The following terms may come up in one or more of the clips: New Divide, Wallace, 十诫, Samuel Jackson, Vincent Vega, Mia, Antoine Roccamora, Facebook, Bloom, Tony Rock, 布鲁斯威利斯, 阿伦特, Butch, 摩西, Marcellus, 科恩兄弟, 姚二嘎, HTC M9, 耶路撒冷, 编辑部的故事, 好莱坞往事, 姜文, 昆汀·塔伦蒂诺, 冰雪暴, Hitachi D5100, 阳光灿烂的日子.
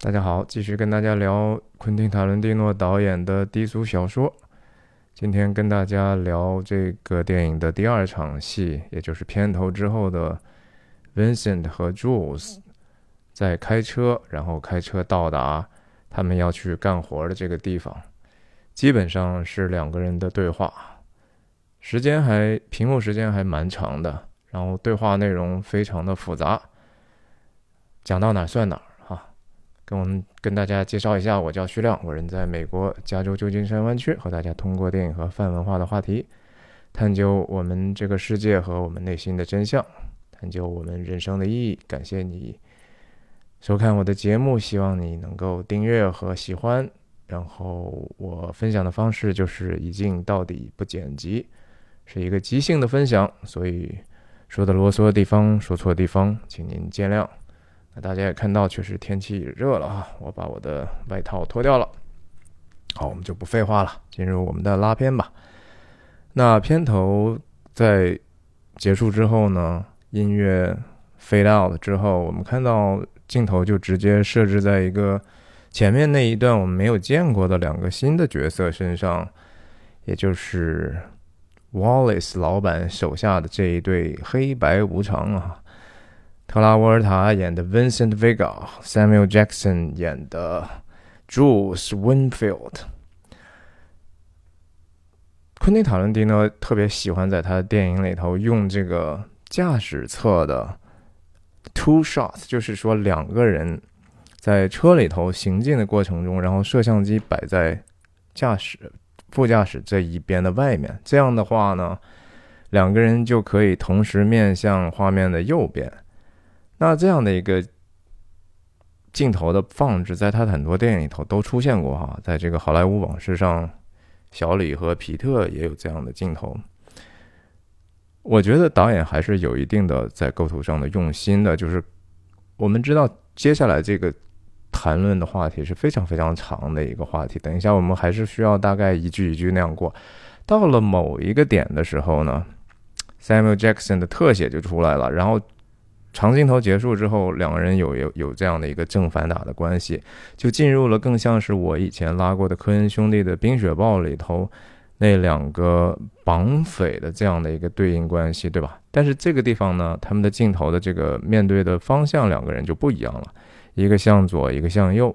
大家好，继续跟大家聊昆汀·塔伦蒂诺导演的低俗小说。今天跟大家聊这个电影的第二场戏，也就是片头之后的 Vincent 和 Jules 在开车，然后开车到达他们要去干活的这个地方，基本上是两个人的对话，屏幕时间还蛮长的，然后对话内容非常的复杂，讲到哪算哪。跟大家介绍一下，我叫徐亮，我人在美国加州旧金山湾区，和大家通过电影和泛文化的话题，探究我们这个世界和我们内心的真相，探究我们人生的意义。感谢你收看我的节目，希望你能够订阅和喜欢。然后我分享的方式就是一镜到底，不剪辑，是一个即兴的分享，所以说的啰嗦的地方，说错的地方，请您见谅。大家也看到，确实天气热了啊！我把我的外套脱掉了。好，我们就不废话了，进入我们的拉片吧。那片头在结束之后呢，音乐 fade out 之后，我们看到镜头就直接设置在一个前面那一段我们没有见过的两个新的角色身上，也就是 Wallace 老板手下的这一对黑白无常啊。特拉沃尔塔演的 Vincent Vega， Samuel Jackson 演的 Jules Winfield。 昆汀·塔伦蒂诺特别喜欢在他的电影里头用这个驾驶侧的 two shots， 就是说两个人在车里头行进的过程中，然后摄像机摆在副驾驶这一边的外面，这样的话呢，两个人就可以同时面向画面的右边。那这样的一个镜头的放置，在他很多电影里头都出现过哈，在这个《好莱坞往事》上，小李和皮特也有这样的镜头。我觉得导演还是有一定的在构图上的用心的，就是我们知道接下来这个谈论的话题是非常非常长的一个话题，等一下我们还是需要大概一句一句那样过。到了某一个点的时候呢 ，Samuel Jackson 的特写就出来了，然后长镜头结束之后，两个人有这样的一个正反打的关系，就进入了更像是我以前拉过的科恩兄弟的《冰雪暴》里头那两个绑匪的这样的一个对应关系，对吧？但是这个地方呢，他们的镜头的这个面对的方向，两个人就不一样了，一个向左，一个向右，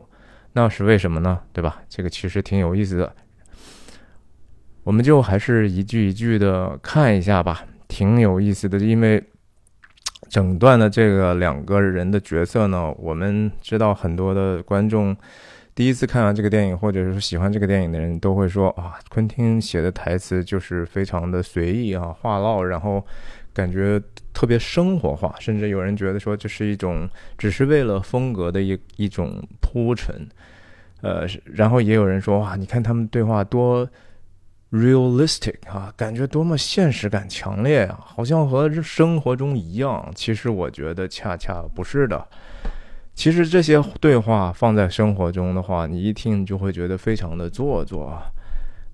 那是为什么呢？对吧？这个其实挺有意思的，我们就还是一句一句的看一下吧，挺有意思的，因为整段的这个两个人的角色呢，我们知道很多的观众第一次看完这个电影，或者是喜欢这个电影的人都会说啊，昆汀写的台词就是非常的随意啊，话唠，然后感觉特别生活化，甚至有人觉得说这是一种只是为了风格的一种铺陈，然后也有人说哇，你看他们对话多realistic 啊，感觉多么现实感强烈啊，好像和生活中一样。其实我觉得恰恰不是的。其实这些对话放在生活中的话，你一听就会觉得非常的做作啊。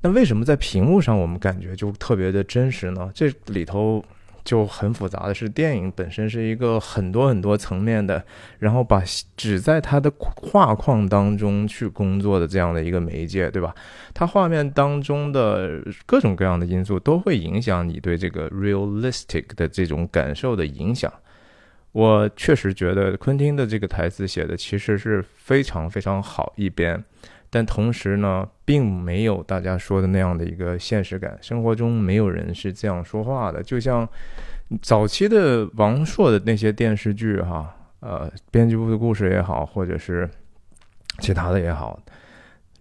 那为什么在屏幕上我们感觉就特别的真实呢？这里头就很复杂的是，电影本身是一个很多很多层面的，然后把只在它的画框当中去工作的这样的一个媒介，对吧？它画面当中的各种各样的因素都会影响你对这个 realistic 的这种感受的影响。我确实觉得昆汀的这个台词写的其实是非常非常好一边，但同时呢，并没有大家说的那样的一个现实感，生活中没有人是这样说话的。就像早期的王朔的那些电视剧哈，编辑部的故事也好，或者是其他的也好，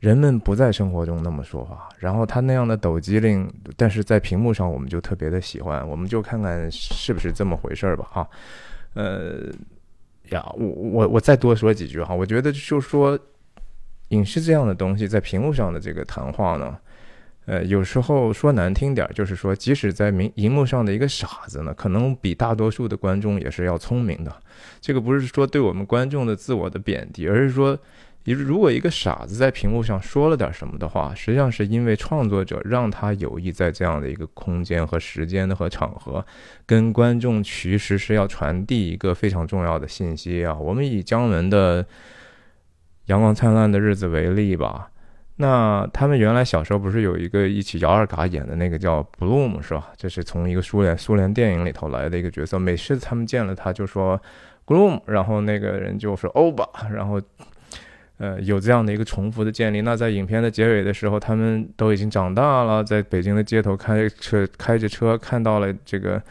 人们不在生活中那么说话，然后他那样的抖机灵，但是在屏幕上我们就特别的喜欢，我们就看看是不是这么回事吧哈。我再多说几句哈，我觉得就说影视这样的东西在屏幕上的这个谈话呢，有时候说难听点，就是说即使在荧幕上的一个傻子呢，可能比大多数的观众也是要聪明的。这个不是说对我们观众的自我的贬低，而是说如果一个傻子在屏幕上说了点什么的话，实际上是因为创作者让他有意在这样的一个空间和时间的和场合跟观众其实是要传递一个非常重要的信息啊。我们以姜文的阳光灿烂的日子为例吧，那他们原来小时候不是有一个一起姚二嘎演的那个叫 Bloom 是吧，这是从一个苏联电影里头来的一个角色，每次他们见了他就说 Gloom， 然后那个人就说 Oba， 然后有这样的一个重复的建立。那在影片的结尾的时候，他们都已经长大了，在北京的街头开着车看到了这个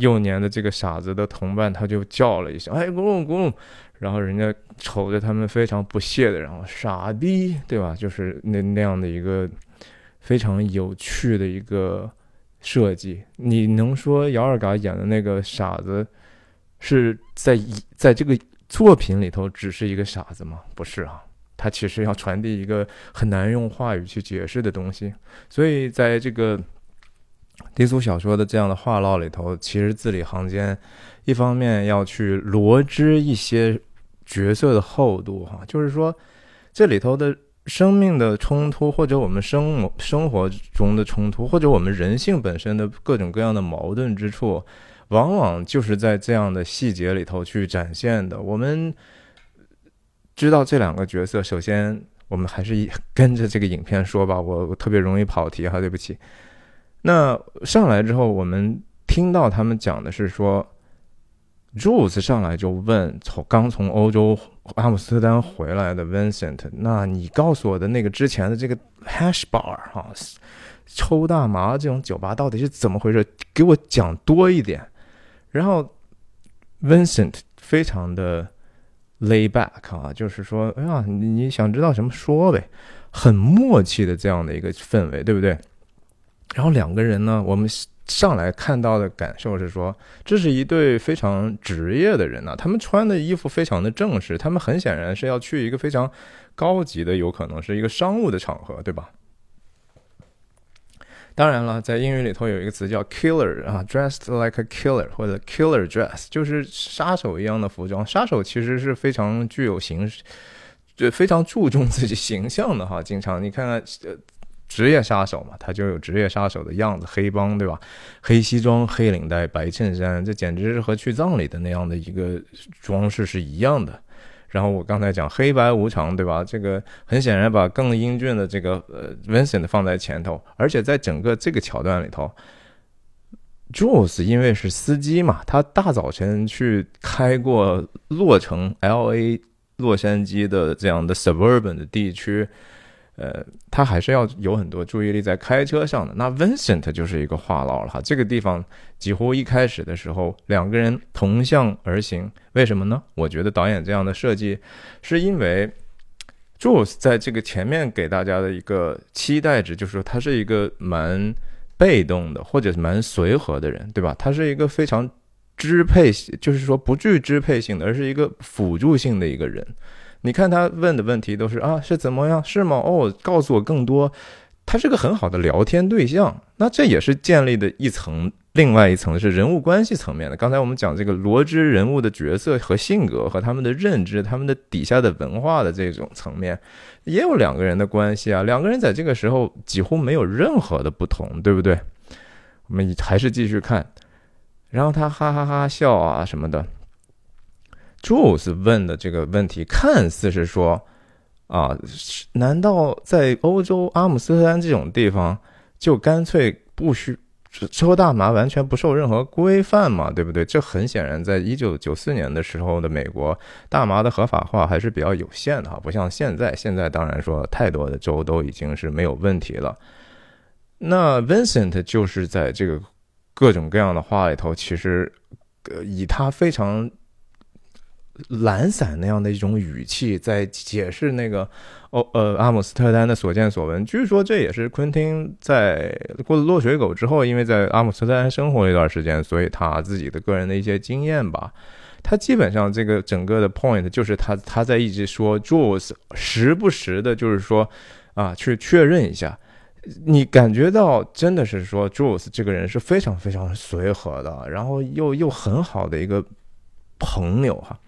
幼年的这个傻子的同伴，他就叫了一声哎咕噜咕噜，然后人家瞅着他们非常不屑的，然后傻逼，对吧，就是那样的一个非常有趣的一个设计。你能说姚二嘎演的那个傻子是在这个作品里头只是一个傻子吗？不是啊，他其实要传递一个很难用话语去解释的东西。所以在这个低俗小说的这样的话唠里头，其实字里行间一方面要去罗织一些角色的厚度哈，就是说这里头的生命的冲突，或者我们生活中的冲突，或者我们人性本身的各种各样的矛盾之处，往往就是在这样的细节里头去展现的。我们知道这两个角色，首先我们还是跟着这个影片说吧，我特别容易跑题哈，对不起。那上来之后，我们听到他们讲的是说 Jules 上来就问刚从欧洲阿姆斯特丹回来的 Vincent， 那你告诉我的那个之前的这个 hash bar 哈，抽大麻这种酒吧到底是怎么回事，给我讲多一点。然后 Vincent 非常的 lay back 啊，就是说哎呀，你想知道什么说呗，很默契的这样的一个氛围，对不对？然后两个人呢，我们上来看到的感受是说，这是一对非常职业的人啊，他们穿的衣服非常的正式，他们很显然是要去一个非常高级的，有可能是一个商务的场合，对吧？当然了，在英语里头有一个词叫 killer 啊 ，dressed like a killer 或者 killer dress， 就是杀手一样的服装。杀手其实是非常具有非常注重自己形象的哈。经常你看看职业杀手嘛，他就有职业杀手的样子，黑帮对吧？黑西装、黑领带、白衬衫，这简直是和去葬礼的那样的一个装饰是一样的。然后我刚才讲黑白无常，对吧？这个很显然把更英俊的这个Vincent 放在前头，而且在整个这个桥段里头 ，Jules 因为是司机嘛，他大早晨去开过洛城 （L.A.） 洛杉矶的这样的 suburban 的地区，他还是要有很多注意力在开车上的。那 Vincent 就是一个话唠了哈，这个地方几乎一开始的时候两个人同向而行，为什么呢？我觉得导演这样的设计是因为 Jules 在这个前面给大家的一个期待值就是说他是一个蛮被动的或者蛮随和的人，对吧？他是一个非常支配，就是说不具支配性的，而是一个辅助性的一个人。你看他问的问题都是啊，是怎么样？是吗？哦，告诉我更多。他是个很好的聊天对象。那这也是建立的一层，另外一层是人物关系层面的。刚才我们讲这个罗织人物的角色和性格和他们的认知、他们的底下的文化的这种层面，也有两个人的关系啊。两个人在这个时候几乎没有任何的不同，对不对？我们还是继续看。然后他哈哈哈笑啊什么的。Jules 问的这个问题看似是说啊，难道在欧洲阿姆斯特丹这种地方就干脆不需抽大麻，完全不受任何规范嘛，对不对？这很显然在1994年的时候的美国，大麻的合法化还是比较有限的哈，不像现在，现在当然说太多的州都已经是没有问题了。那 Vincent 就是在这个各种各样的话里头，其实以他非常懒散那样的一种语气在解释那个阿姆斯特丹的所见所闻。据说这也是昆汀在过了落水狗之后，因为在阿姆斯特丹生活一段时间，所以他自己的个人的一些经验吧。他基本上这个整个的 point 就是他在一直说 Jules 时不时的就是说啊，去确认一下。你感觉到真的是说 Jules 这个人是非常非常随和的，然后又很好的一个朋友哈。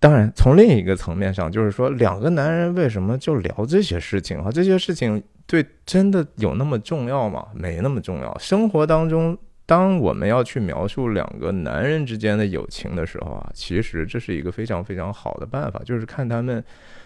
当然从另一个层面上就是说，两个男人为什么就聊这些事情啊？这些事情对真的有那么重要吗？没那么重要。生活当中当我们要去描述两个男人之间的友情的时候啊，其实这是一个非常非常好的办法，就是看他们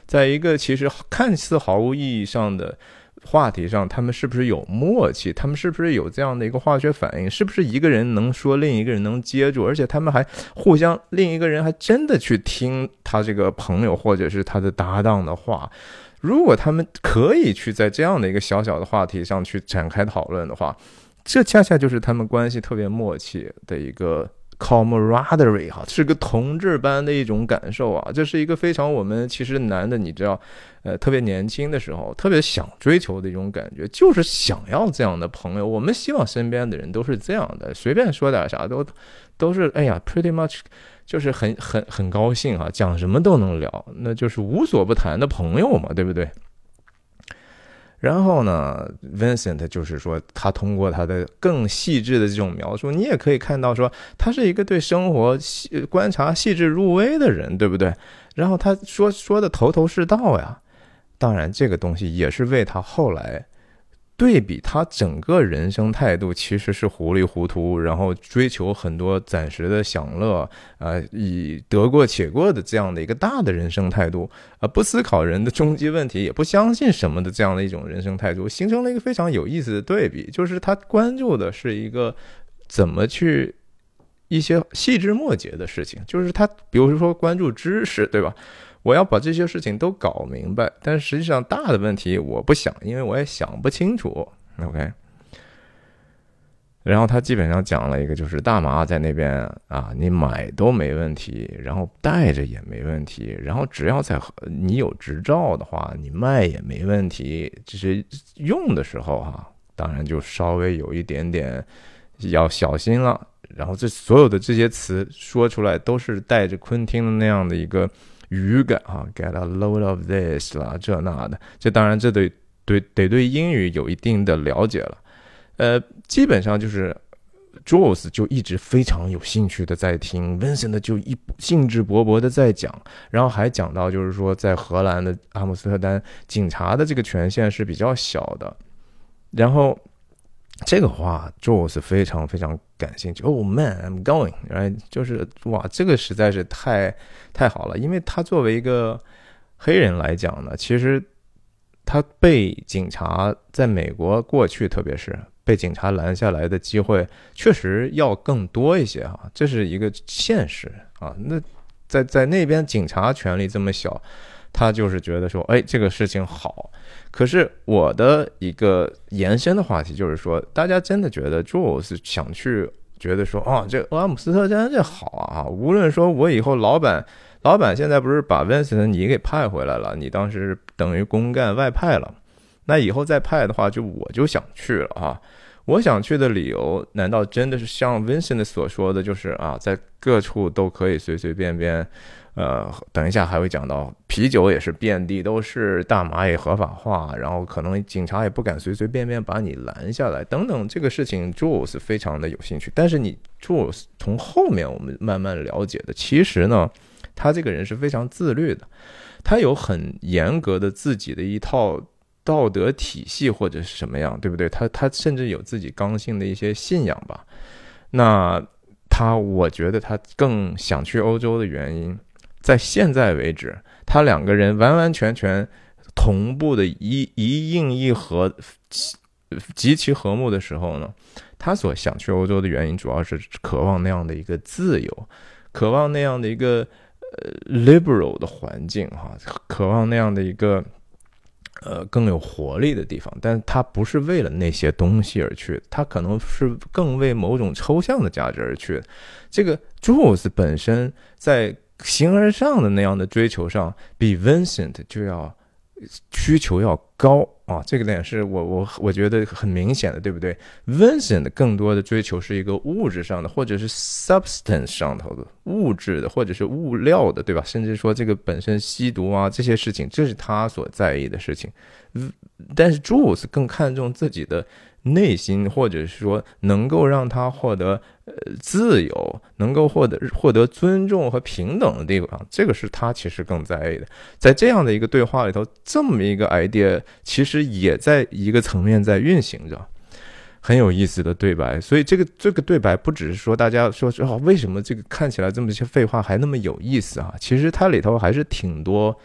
在一个其实看似毫无意义上的话题上，他们是不是有默契，他们是不是有这样的一个化学反应，是不是一个人能说另一个人能接住，而且他们还互相，另一个人还真的去听他这个朋友或者是他的搭档的话。如果他们可以去在这样的一个小小的话题上去展开讨论的话，这恰恰就是他们关系特别默契的一个camaraderie 哈，是个同志般的一种感受啊！这是一个非常我们其实男的，你知道，特别年轻的时候，特别想追求的一种感觉，就是想要这样的朋友。我们希望身边的人都是这样的，随便说点啥都是，哎呀 ，pretty much 就是很高兴啊，讲什么都能聊，那就是无所不谈的朋友嘛，对不对？然后呢 Vincent 就是说他通过他的更细致的这种描述，你也可以看到说他是一个对生活观察细致入微的人，对不对？然后他说的头头是道呀。当然这个东西也是为他后来对比他整个人生态度其实是糊里糊涂，然后追求很多暂时的享乐，以得过且过的这样的一个大的人生态度，不思考人的终极问题，也不相信什么的这样的一种人生态度，形成了一个非常有意思的对比，就是他关注的是一个怎么去一些细枝末节的事情，就是他比如说关注知识，对吧？我要把这些事情都搞明白，但实际上大的问题我不想，因为我也想不清楚。OK， 然后他基本上讲了一个，就是大麻在那边啊，你买都没问题，然后带着也没问题，然后只要在你有执照的话，你卖也没问题。就是用的时候啊，当然就稍微有一点点要小心了。然后这所有的这些词说出来，都是带着昆汀的那样的一个。语感啊 ，get a load of this 啦，这那的，这当然这得对英语有一定的了解了，基本上就是Jules 就一直非常有兴趣的在听 ，Vincent 就兴致勃勃的在讲，然后还讲到就是说在荷兰的阿姆斯特丹，警察的这个权限是比较小的，然后。这个话 Jules 非常非常感兴趣。Oh man, I'm going, right? 就是哇，这个实在是太好了，因为他作为一个黑人来讲呢，其实他被警察在美国过去，特别是被警察拦下来的机会，确实要更多一些啊，这是一个现实啊。那在那边警察权力这么小，他就是觉得说，哎，这个事情好。可是我的一个延伸的话题就是说，大家真的觉得 Jules 想去觉得说，啊，这阿姆斯特丹这好啊，无论说我以后老板现在不是把 Vincent 你给派回来了，你当时等于公干外派了，那以后再派的话，我就想去了啊。我想去的理由，难道真的是像 Vincent 所说的，就是啊，在各处都可以随随便便？等一下还会讲到，啤酒也是遍地都是，大麻也合法化，然后可能警察也不敢随随便便把你拦下来，等等，这个事情 Jules 非常的有兴趣。但是你 Jules 从后面我们慢慢了解的，其实呢，他这个人是非常自律的，他有很严格的自己的一套道德体系或者是什么样，对不对？他甚至有自己刚性的一些信仰吧。那我觉得他更想去欧洲的原因。在现在为止，他两个人完完全全同步的一应一合，极其和睦的时候呢，他所想去欧洲的原因主要是渴望那样的一个自由，渴望那样的一个liberal 的环境哈，渴望那样的一个更有活力的地方。但他不是为了那些东西而去，他可能是更为某种抽象的价值而去。这个 Jules 本身在形而上的那样的追求上，比 Vincent 就要需求要高啊，这个点是我觉得很明显的，对不对 ？Vincent 更多的追求是一个物质上的，或者是 substance 上头的物质的，或者是物料的，对吧？甚至说这个本身吸毒啊这些事情，这是他所在意的事情。但是 Jules 更看重自己的内心，或者是说能够让他获得自由，能够获得尊重和平等的地方，这个是他其实更在意的。在这样的一个对话里头，这么一个 idea 其实也在一个层面在运行着。很有意思的对白。所以这个对白不只是说大家说哦，为什么这个看起来这么些废话还那么有意思啊？其实它里头还是挺多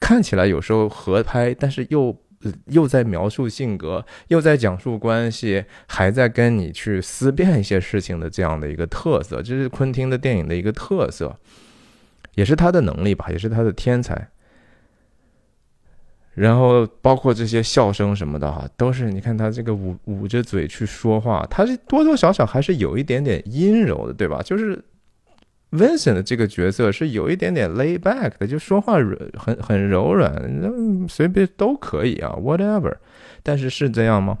看起来有时候合拍，但是又在描述性格，又在讲述关系，还在跟你去思辨一些事情的这样的一个特色，这是昆汀的电影的一个特色，也是他的能力吧，也是他的天才。然后包括这些笑声什么的哈，都是你看他这个捂着嘴去说话，他是多多少少还是有一点点阴柔的，对吧？就是Vincent 的这个角色是有一点点 lay back 的，就说话很柔软，随便都可以啊 whatever， 但是是这样吗？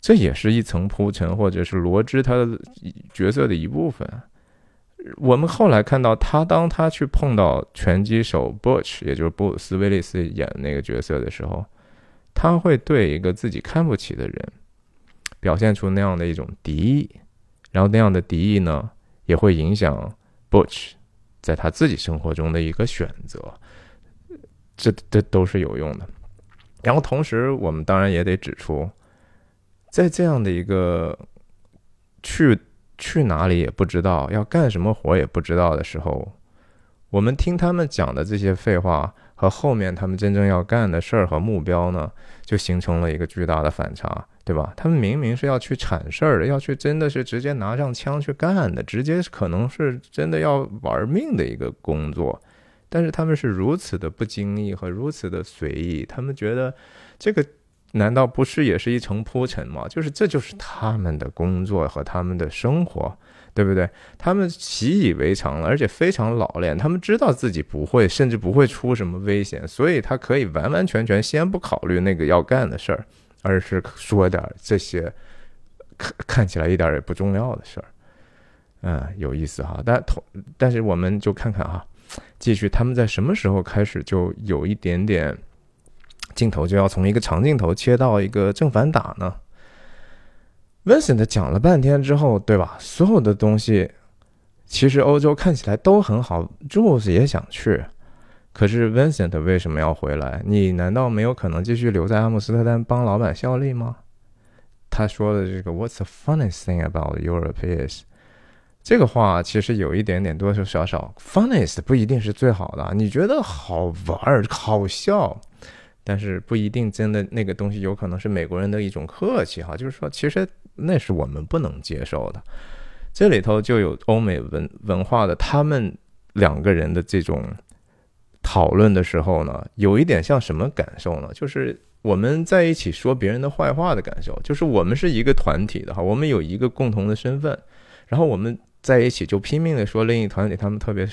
这也是一层铺陈，或者是罗织他的角色的一部分。我们后来看到他，当他去碰到拳击手 Butch， 也就是布鲁斯威利斯演那个角色的时候，他会对一个自己看不起的人表现出那样的一种敌意，然后那样的敌意呢，也会影响Butch 在他自己生活中的一个选择，这都是有用的。然后同时我们当然也得指出，在这样的一个去哪里也不知道，要干什么活也不知道的时候，我们听他们讲的这些废话和后面他们真正要干的事儿和目标呢，就形成了一个巨大的反差，对吧？他们明明是要去铲事儿的，要去真的是直接拿上枪去干的，直接可能是真的要玩命的一个工作，但是他们是如此的不经意和如此的随意，他们觉得这个难道不是也是一层铺陈吗？就是这就是他们的工作和他们的生活，对不对？他们习以为常了，而且非常老练，他们知道自己不会，甚至不会出什么危险，所以他可以完完全全先不考虑那个要干的事儿，而是说点这些看起来一点也不重要的事儿。有意思哈。但是我们就看看啊，继续他们在什么时候开始就有一点点镜头就要从一个长镜头切到一个正反打呢？ Vincent 讲了半天之后，对吧？所有的东西其实欧洲看起来都很好， Jules 也想去，可是 Vincent 为什么要回来？你难道没有可能继续留在阿姆斯特丹帮老板效力吗？他说的这个 What's the funniest thing about Europe is，这个话其实有一点点多多少少 funniest 不一定是最好的，你觉得好玩好笑，但是不一定真的那个东西，有可能是美国人的一种客气哈，就是说其实那是我们不能接受的。这里头就有欧美文化的他们两个人的这种讨论的时候呢，有一点像什么感受呢？就是我们在一起说别人的坏话的感受，就是我们是一个团体的哈，我们有一个共同的身份，然后我们在一起就拼命的说另一团体他们特别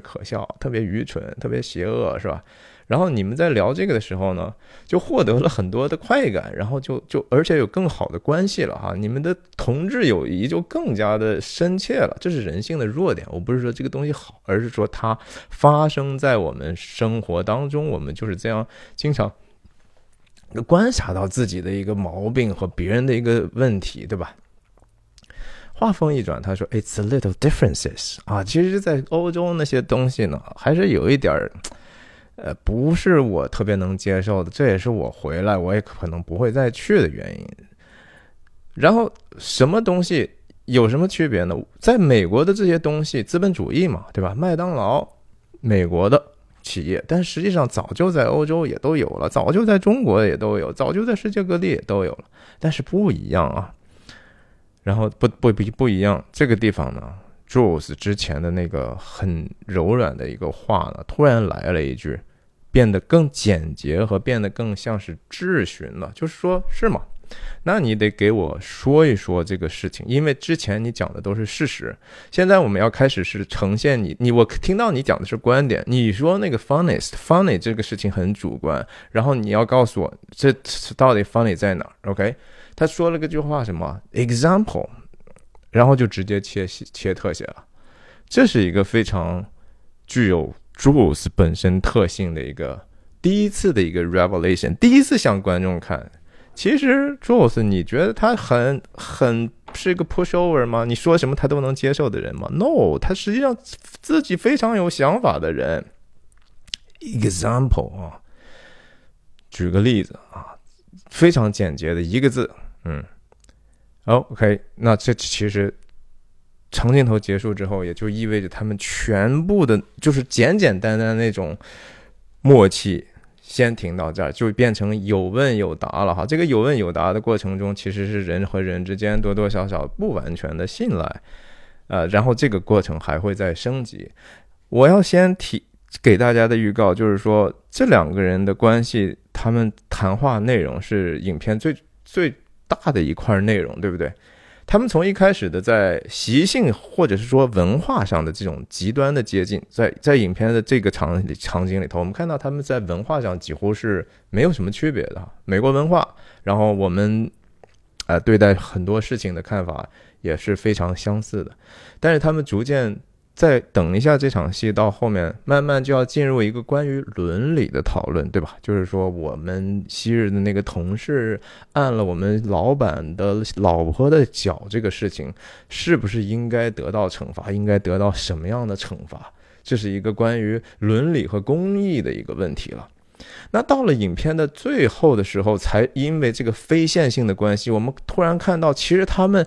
可笑，特别愚蠢，特别邪恶，是吧？然后你们在聊这个的时候呢，就获得了很多的快感，然后就而且有更好的关系了哈，你们的同志友谊就更加的深切了。这是人性的弱点，我不是说这个东西好，而是说它发生在我们生活当中，我们就是这样经常观察到自己的一个毛病和别人的一个问题，对吧？话锋一转，他说 It's the little differences 啊，其实在欧洲那些东西呢，还是有一点不是我特别能接受的，这也是我回来我也可能不会再去的原因。然后什么东西有什么区别呢？在美国的这些东西，资本主义嘛，对吧？麦当劳，美国的企业，但实际上早就在欧洲也都有了，早就在中国也都有，早就在世界各地也都有了，但是不一样啊。然后不一样，这个地方呢，Jules 之前的那个很柔软的一个话呢，突然来了一句，变得更简洁和变得更像是质询了，就是说是吗？那你得给我说一说这个事情，因为之前你讲的都是事实，现在我们要开始是呈现你我听到你讲的是观点，你说那个 funny 这个事情很主观，然后你要告诉我这到底 funny 在哪儿 ？OK， 他说了个句话什么 example， 然后就直接切特写了，这是一个非常具有 Jules 本身特性的一个第一次的一个 revelation， 第一次向观众看。其实 Jules 你觉得他很是一个 pushover 吗？你说什么他都能接受的人吗？ No， 他实际上自己非常有想法的人。Example 啊，举个例子啊，非常简洁的一个字，嗯。OK， 那这其实长镜头结束之后，也就意味着他们全部的就是简简单单那种默契先停到这儿，就变成有问有答了哈。这个有问有答的过程中，其实是人和人之间多多少少不完全的信赖，然后这个过程还会再升级。我要先给大家的预告就是说，这两个人的关系，他们谈话内容是影片最大的一块内容，对不对？他们从一开始的在习性或者是说文化上的这种极端的接近，在影片的这个场景里头，我们看到他们在文化上几乎是没有什么区别的，美国文化，然后我们对待很多事情的看法也是非常相似的。但是他们逐渐再等一下，这场戏到后面慢慢就要进入一个关于伦理的讨论，对吧？就是说我们昔日的那个同事按了我们老板的老婆的脚，这个事情是不是应该得到惩罚，应该得到什么样的惩罚，这是一个关于伦理和公义的一个问题了。那到了影片的最后的时候，才因为这个非线性的关系，我们突然看到其实他们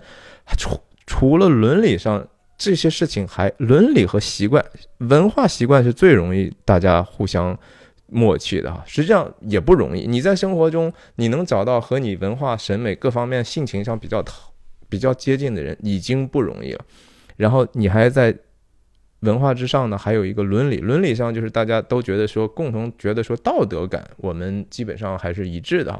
除了伦理上这些事情，还伦理和习惯、文化习惯是最容易大家互相默契的，实际上也不容易。你在生活中你能找到和你文化审美各方面性情上比较接近的人已经不容易了，然后你还在文化之上呢，还有一个伦理，伦理上就是大家都觉得说共同觉得说道德感我们基本上还是一致的，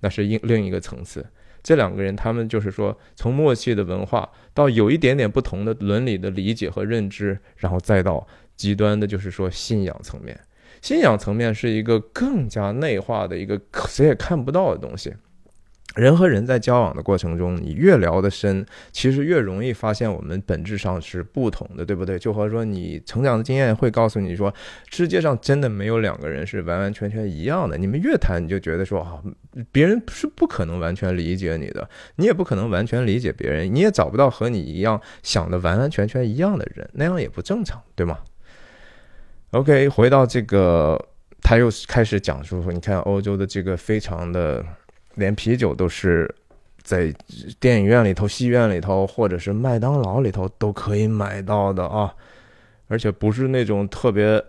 那是另一个层次。这两个人他们就是说从默契的文化到有一点点不同的伦理的理解和认知，然后再到极端的就是说信仰层面。信仰层面是一个更加内化的一个谁也看不到的东西。人和人在交往的过程中，你越聊得深，其实越容易发现我们本质上是不同的，对不对？就和说你成长的经验会告诉你说，世界上真的没有两个人是完完全全一样的。你们越谈，你就觉得说啊，别人是不可能完全理解你的，你也不可能完全理解别人，你也找不到和你一样想的完完全全一样的人，那样也不正常，对吗 ？OK， 回到这个，他又开始讲述说，你看欧洲的这个非常的。连啤酒都是在电影院里头、戏院里头或者是麦当劳里头都可以买到的啊，而且不是那种特别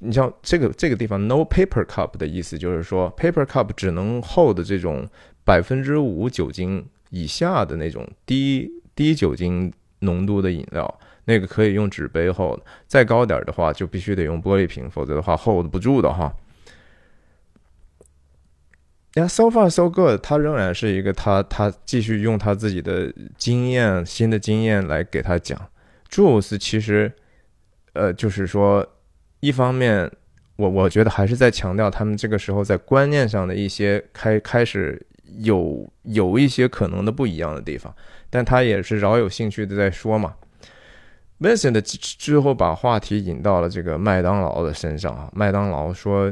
你像这个地方 no paper cup 的意思就是说 paper cup 只能 hold 这种 5% 酒精以下的那种低酒精浓度的饮料，那个可以用纸杯 hold， 再高点的话就必须得用玻璃瓶，否则的话 hold 不住的哈。Yeah, so far so good， 他仍然是一个他继续用他自己的经验、新的经验来给他讲。Jules 其实，就是说，一方面，我觉得还是在强调他们这个时候在观念上的一些开始有一些可能的不一样的地方，但他也是饶有兴趣的在说嘛。Vincent 之后把话题引到了这个麦当劳的身上啊，麦当劳说。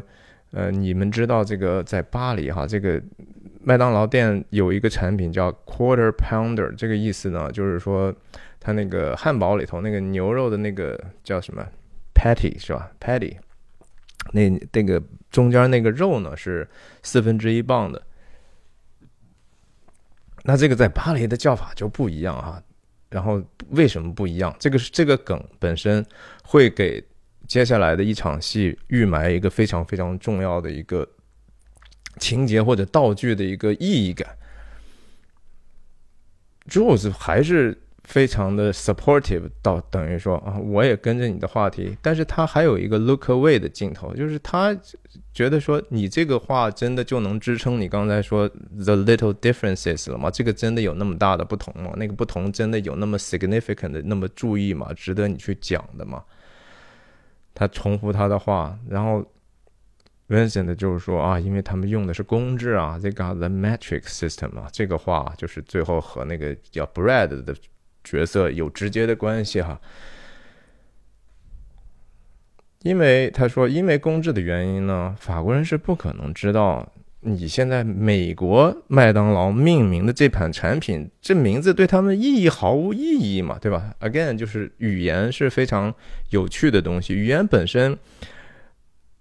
你们知道这个在巴黎哈，这个麦当劳店有一个产品叫 quarter pounder， 这个意思呢，就是说它那个汉堡里头那个牛肉的那个叫什么 patty 是吧 ？patty 那个中间那个肉呢是1/4磅的，那这个在巴黎的叫法就不一样哈。然后为什么不一样？这个梗本身会给。接下来的一场戏预埋一个非常非常重要的一个情节或者道具的一个意义感。Jules 还是非常的 supportive， 到等于说啊，我也跟着你的话题，但是他还有一个 look away 的镜头，就是他觉得说你这个话真的就能支撑你刚才说 the little differences 了吗？这个真的有那么大的不同吗？那个不同真的有那么 significant 的那么注意吗？值得你去讲的吗？他重复他的话，然后 Vincent 就是说啊，因为他们用的是公制啊，这个 the metric system 啊，这个话就是最后和那个叫 Brad 的角色有直接的关系哈。因为他说，因为公制的原因呢，法国人是不可能知道你现在美国麦当劳命名的这款产品，这名字对他们意义毫无意义嘛，对吧 ？Again， 就是语言是非常有趣的东西，语言本身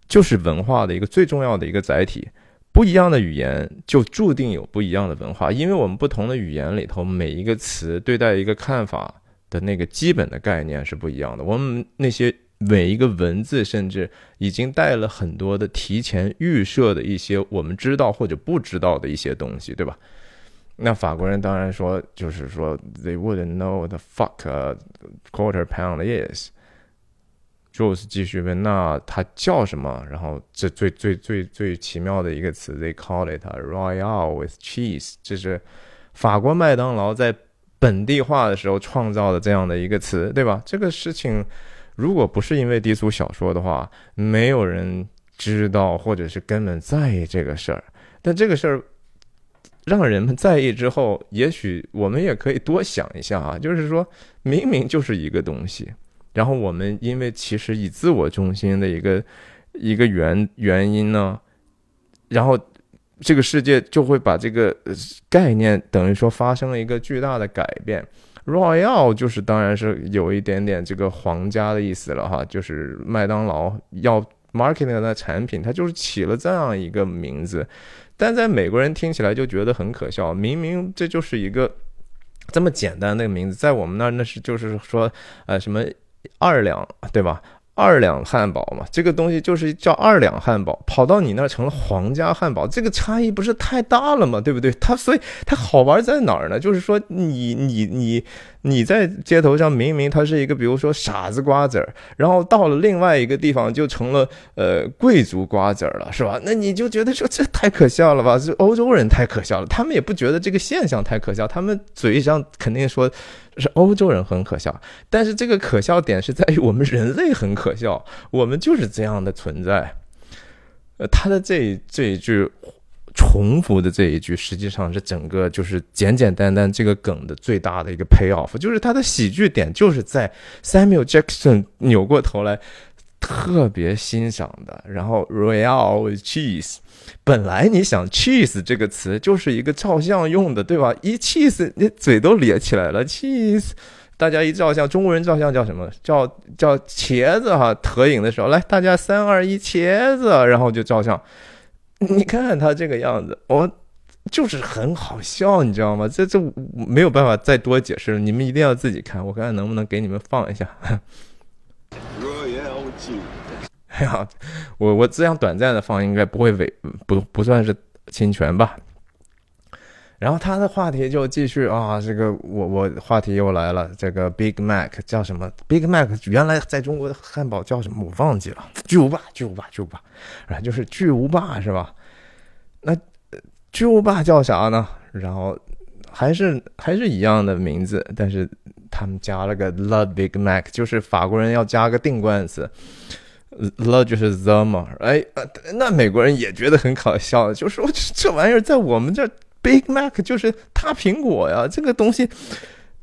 就是文化的一个最重要的一个载体。不一样的语言就注定有不一样的文化，因为我们不同的语言里头每一个词对待一个看法的那个基本的概念是不一样的。我们那些每一个文字甚至已经带了很多的提前预设的一些我们知道或者不知道的一些东西，对吧？那法国人当然说，就是说 they wouldn't know the fuck a quarter pound is。Jules 继续问，那它叫什么？然后这最最最最奇妙的一个词 ，they call it a royale with cheese， 这是法国麦当劳在本地化的时候创造的这样的一个词，对吧？这个事情如果不是因为低俗小说的话，没有人知道或者是根本在意这个事儿。但这个事儿让人们在意之后，也许我们也可以多想一下啊，就是说明明就是一个东西。然后我们因为其实以自我中心的一个原因呢，然后这个世界就会把这个概念等于说发生了一个巨大的改变。Royal 就是当然是有一点点这个皇家的意思了哈，就是麦当劳要 marketing 的产品，它就是起了这样一个名字，但在美国人听起来就觉得很可笑，明明这就是一个这么简单的名字，在我们那儿那是就是说什么。2两对吧？2两汉堡嘛，这个东西就是叫2两汉堡，跑到你那成了皇家汉堡，这个差异不是太大了嘛，对不对？它所以它好玩在哪儿呢？就是说你在街头上明明它是一个比如说傻子瓜子儿，然后到了另外一个地方就成了贵族瓜子儿了，是吧？那你就觉得说这太可笑了吧？这欧洲人太可笑了，他们也不觉得这个现象太可笑，他们嘴上肯定说。是欧洲人很可笑，但是这个可笑点是在于我们人类很可笑，我们就是这样的存在。他的这一句重复的这一句，实际上是整个就是简简单单这个梗的最大的一个 payoff， 就是他的喜剧点就是在 Samuel Jackson 扭过头来特别欣赏的，然后 Royal with cheese。本来你想 cheese 这个词就是一个照相用的，对吧？一 cheese 你嘴都咧起来了 cheese， 大家一照相，中国人照相叫什么？叫茄子哈。合影的时候，来大家3、2、1茄子，然后就照相。你看他这个样子，我就是很好笑，你知道吗？这没有办法再多解释了，你们一定要自己看，我看能不能给你们放一下。哎呀，我这样短暂的放应该不会不算是侵权吧。然后他的话题就继续啊，这个我话题又来了，这个 Big Mac 叫什么 ？Big Mac 原来在中国的汉堡叫什么？我忘记了，巨无霸，然后就是巨无霸是吧？那巨无霸叫啥呢？然后还是一样的名字，但是他们加了个 The Big Mac， 就是法国人要加个定冠词。了就是 the 嘛，哎，那美国人也觉得很搞笑，就说这玩意儿在我们这 Big Mac 就是大苹果呀，这个东西，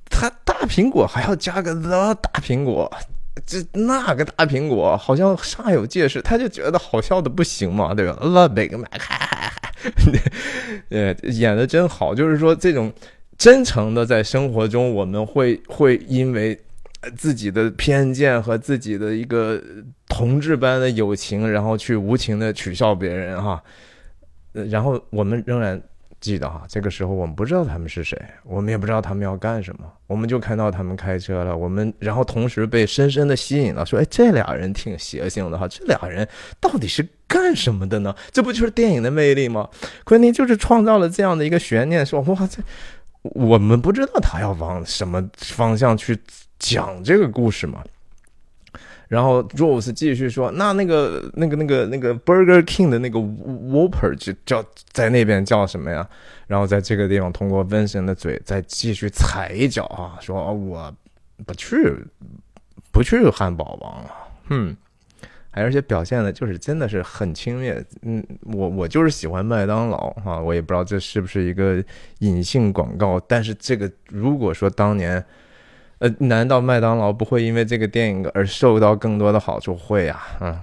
它大苹果还要加个 the 大苹果，这那个大苹果好像煞有介事，他就觉得好笑的不行嘛，对吧 ？The Big Mac， 演的真好，就是说这种真诚的在生活中，我们会因为。自己的偏见和自己的一个同志般的友情，然后去无情的取笑别人哈。然后我们仍然记得哈，这个时候我们不知道他们是谁，我们也不知道他们要干什么，我们就看到他们开车了，我们然后同时被深深的吸引了，说哎，这俩人挺邪性的哈，这俩人到底是干什么的呢？这不就是电影的魅力吗？昆汀就是创造了这样的一个悬念，说哇，这我们不知道他要往什么方向去。讲这个故事嘛，然后 Jules 继续说，那个 Burger King 的那个 Whopper 就叫在那边叫什么呀？然后在这个地方通过 Vincent 的嘴再继续踩一脚啊，说、哦、我不去汉堡王了，而且表现的就是真的是很轻蔑，我就是喜欢麦当劳啊，我也不知道这是不是一个隐性广告，但是这个如果说当年。难道麦当劳不会因为这个电影而受到更多的好处？会啊，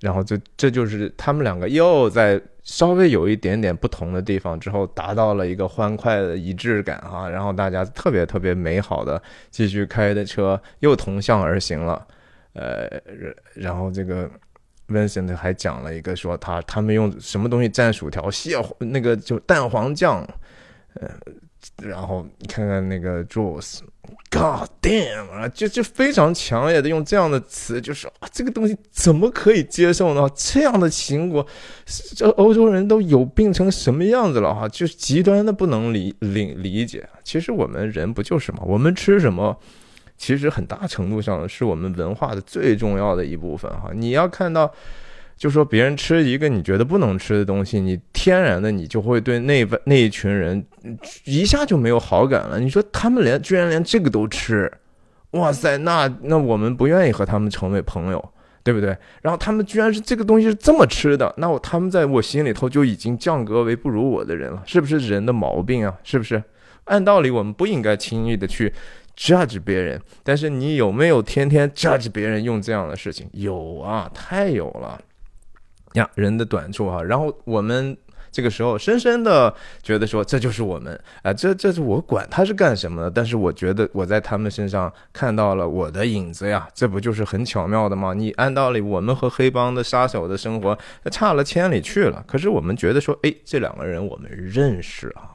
然后这就是他们两个又在稍微有一点点不同的地方之后，达到了一个欢快的一致感哈，然后大家特别特别美好的继续开的车又同向而行了，然后这个 Vincent 还讲了一个说他们用什么东西蘸薯条，那个就蛋黄酱，然后你看看那个 Jules God damn 啊，就非常强烈的用这样的词，就是啊，这个东西怎么可以接受呢？这样的秦国，这欧洲人都有病成什么样子了哈、啊？就是极端的不能理解。其实我们人不就是嘛，我们吃什么，其实很大程度上是我们文化的最重要的一部分哈、啊。你要看到，就说别人吃一个你觉得不能吃的东西，你天然的你就会对那一群人一下就没有好感了。你说他们居然连这个都吃，哇塞，那我们不愿意和他们成为朋友，对不对？然后他们居然是这个东西是这么吃的，那他们在我心里头就已经降格为不如我的人了，是不是人的毛病啊？是不是？按道理我们不应该轻易的去 judge 别人，但是你有没有天天 judge 别人用这样的事情？有啊，太有了。呀，人的短处哈，然后我们这个时候深深的觉得说这就是我们啊，这是我管他是干什么的，但是我觉得我在他们身上看到了我的影子呀，这不就是很巧妙的吗？你按道理我们和黑帮的杀手的生活差了千里去了，可是我们觉得说，哎，这两个人我们认识啊，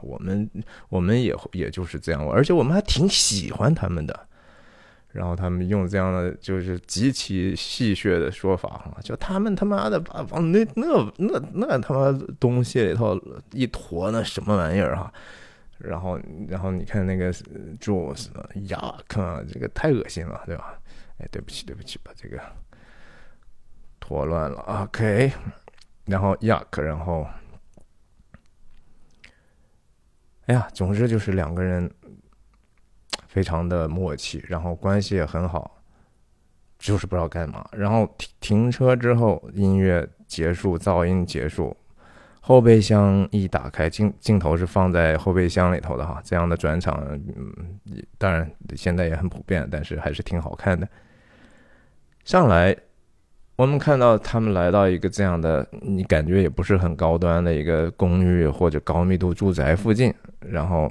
我们也就是这样，而且我们还挺喜欢他们的。然后他们用这样的就是极其戏谑的说法哈，就他们他妈的把往那他妈东西里头一坨那什么玩意儿哈，然后你看那个 Jules 呀，看这个太恶心了，对吧？哎，对不起，把这个拖乱了 ，OK。然后 yuck， 然后，哎呀，总之就是两个人。非常的默契，然后关系也很好，就是不知道干嘛。然后停车之后，音乐结束，噪音结束，后备箱一打开，镜头是放在后备箱里头的哈。这样的转场，当然现在也很普遍，但是还是挺好看的。上来，我们看到他们来到一个这样的，你感觉也不是很高端的一个公寓或者高密度住宅附近，然后。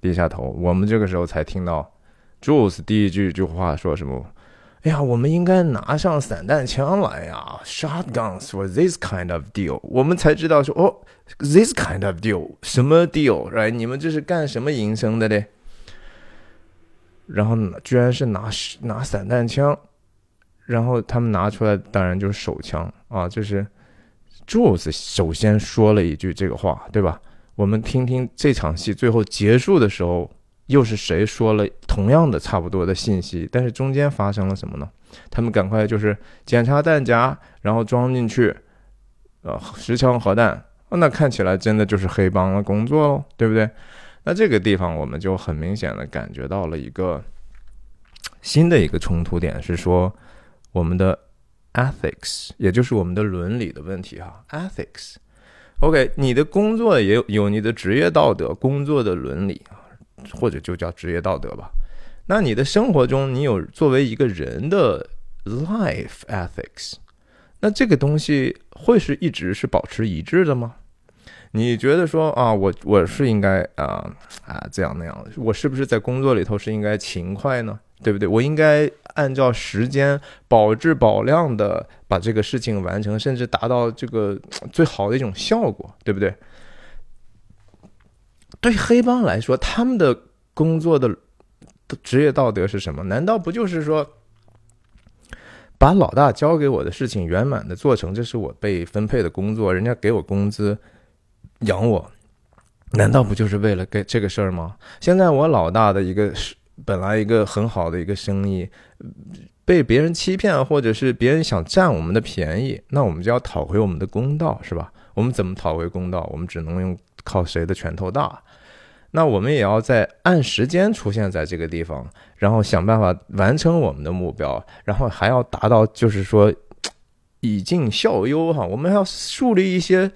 低下头，我们这个时候才听到 Jules 第一句话说什么，哎呀，我们应该拿上散弹枪来呀 ，shotguns for this kind of deal。我们才知道说，哦 ，this kind of deal 什么 deal？ right？ 你们这是干什么营生的嘞？然后居然是拿散弹枪，然后他们拿出来，当然就是手枪啊，就是 Jules 首先说了一句这个话，对吧？我们听听这场戏最后结束的时候，又是谁说了同样的差不多的信息，但是中间发生了什么呢？他们赶快就是检查弹夹，然后装进去，10枪核弹，那看起来真的就是黑帮的工作喽，对不对？那这个地方我们就很明显的感觉到了一个新的一个冲突点，是说我们的 ethics， 也就是我们的伦理的问题哈 ，ethics。OK， 你的工作也有你的职业道德、工作的伦理，或者就叫职业道德吧。那你的生活中，你有作为一个人的 life ethics， 那这个东西会是一直是保持一致的吗？你觉得说啊，我是应该这样那样，我是不是在工作里头是应该勤快呢？对不对？我应该按照时间保质保量的把这个事情完成，甚至达到这个最好的一种效果，对不对？对黑帮来说，他们的工作的职业道德是什么？难道不就是说，把老大交给我的事情圆满的做成，这是我被分配的工作，人家给我工资，养我，难道不就是为了给这个事儿吗？现在我老大的本来一个很好的一个生意被别人欺骗，或者是别人想占我们的便宜，那我们就要讨回我们的公道，是吧？我们怎么讨回公道？我们只能用靠谁的拳头大。那我们也要在按时间出现在这个地方，然后想办法完成我们的目标，然后还要达到就是说以儆效尤哈。我们要树立一些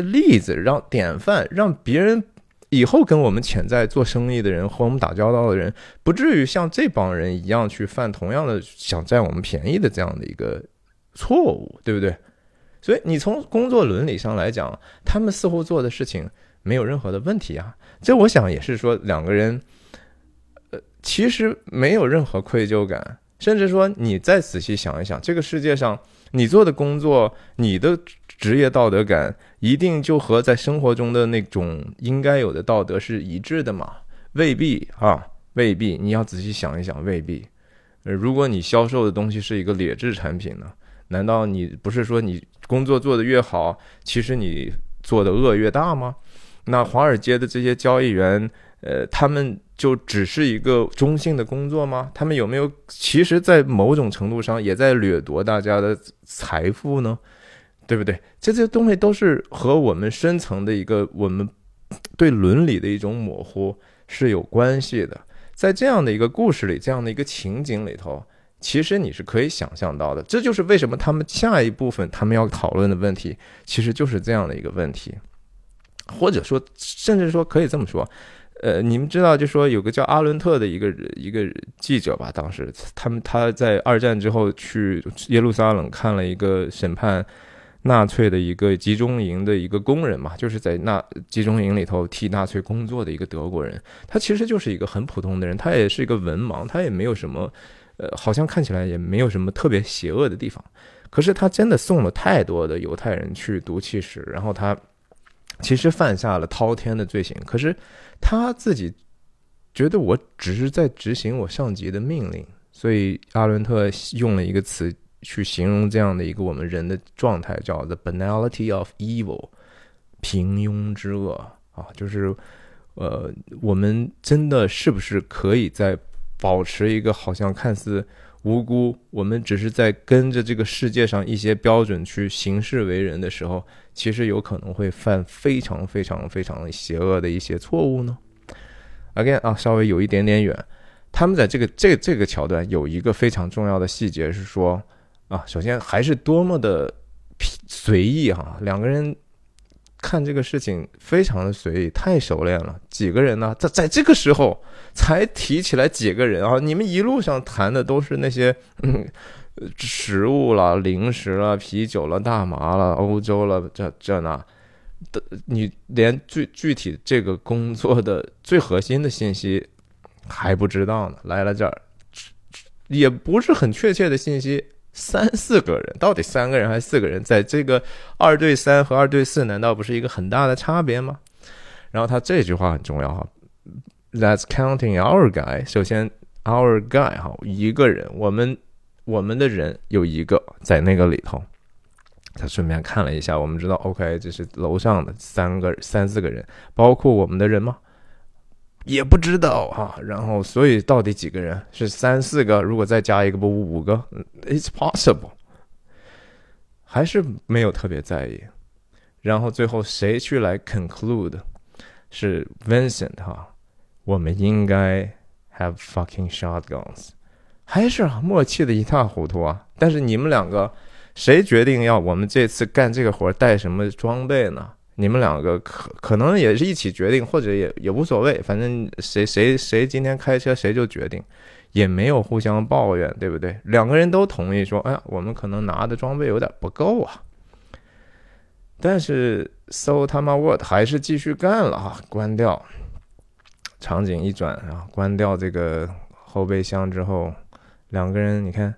例子，让典范，让别人。以后跟我们潜在做生意的人和我们打交道的人，不至于像这帮人一样去犯同样的想占我们便宜的这样的一个错误，对不对？所以你从工作伦理上来讲，他们似乎做的事情没有任何的问题啊。这我想也是说两个人，其实没有任何愧疚感，甚至说你再仔细想一想，这个世界上你做的工作，你的职业道德感一定就和在生活中的那种应该有的道德是一致的吗？未必啊，未必，你要仔细想一想，未必。如果你销售的东西是一个劣质产品呢？难道你不是说你工作做得越好，其实你做的恶越大吗？那华尔街的这些交易员，他们就只是一个中性的工作吗？他们有没有其实在某种程度上也在掠夺大家的财富呢？对不对？这些东西都是和我们深层的一个我们对伦理的一种模糊是有关系的。在这样的一个故事里，这样的一个情景里头，其实你是可以想象到的。这就是为什么他们下一部分他们要讨论的问题其实就是这样的一个问题。或者说甚至说可以这么说，你们知道就说有个叫阿伦特的一个记者吧，当时他在二战之后去耶路撒冷看了一个审判纳粹的一个集中营的一个工人嘛，就是在那集中营里头替纳粹工作的一个德国人。他其实就是一个很普通的人，他也是一个文盲，他也没有什么好像看起来也没有什么特别邪恶的地方，可是他真的送了太多的犹太人去毒气室，然后他其实犯下了滔天的罪行，可是他自己觉得我只是在执行我上级的命令，所以阿伦特用了一个词去形容这样的一个我们人的状态，叫 the banality of evil， 平庸之恶啊，就是我们真的是不是可以在保持一个好像看似无辜，我们只是在跟着这个世界上一些标准去行事为人的时候，其实有可能会犯非常非常非常邪恶的一些错误呢？ Again 啊，稍微有一点点远。他们在这个桥段有一个非常重要的细节是说啊，首先还是多么的随意哈，两个人看这个事情非常的随意，太熟练了。几个人呢、啊？在这个时候才提起来几个人啊！你们一路上谈的都是那些食物啦、零食啦、啤酒啦、大麻啦、欧洲啦，这那的，你连具体这个工作的最核心的信息还不知道呢。来了这儿，也不是很确切的信息。3-4个人，到底3个人还是4个人，在这个2对3和2对4，难道不是一个很大的差别吗？然后他这句话很重要哈 ，That's counting our guy。首先 ，our guy 哈，一个人，我们的人有一个在那个里头。他顺便看了一下，我们知道 ，OK， 这是楼上的3-4个人，包括我们的人吗？也不知道哈，然后所以到底几个人？是3-4个？如果再加一个不5个 ？It's possible， 还是没有特别在意。然后最后谁去来 conclude？ 是 Vincent 哈，我们应该 have fucking shotguns， 还是默契的一塌糊涂啊！但是你们两个谁决定要我们这次干这个活带什么装备呢？你们两个可能也是一起决定，或者也无所谓，反正谁今天开车谁就决定，也没有互相抱怨，对不对？两个人都同意说，哎呀，我们可能拿的装备有点不够啊。但是 so 他妈 what 还是继续干了哈，关掉。场景一转啊，关掉这个后备箱之后，两个人你看，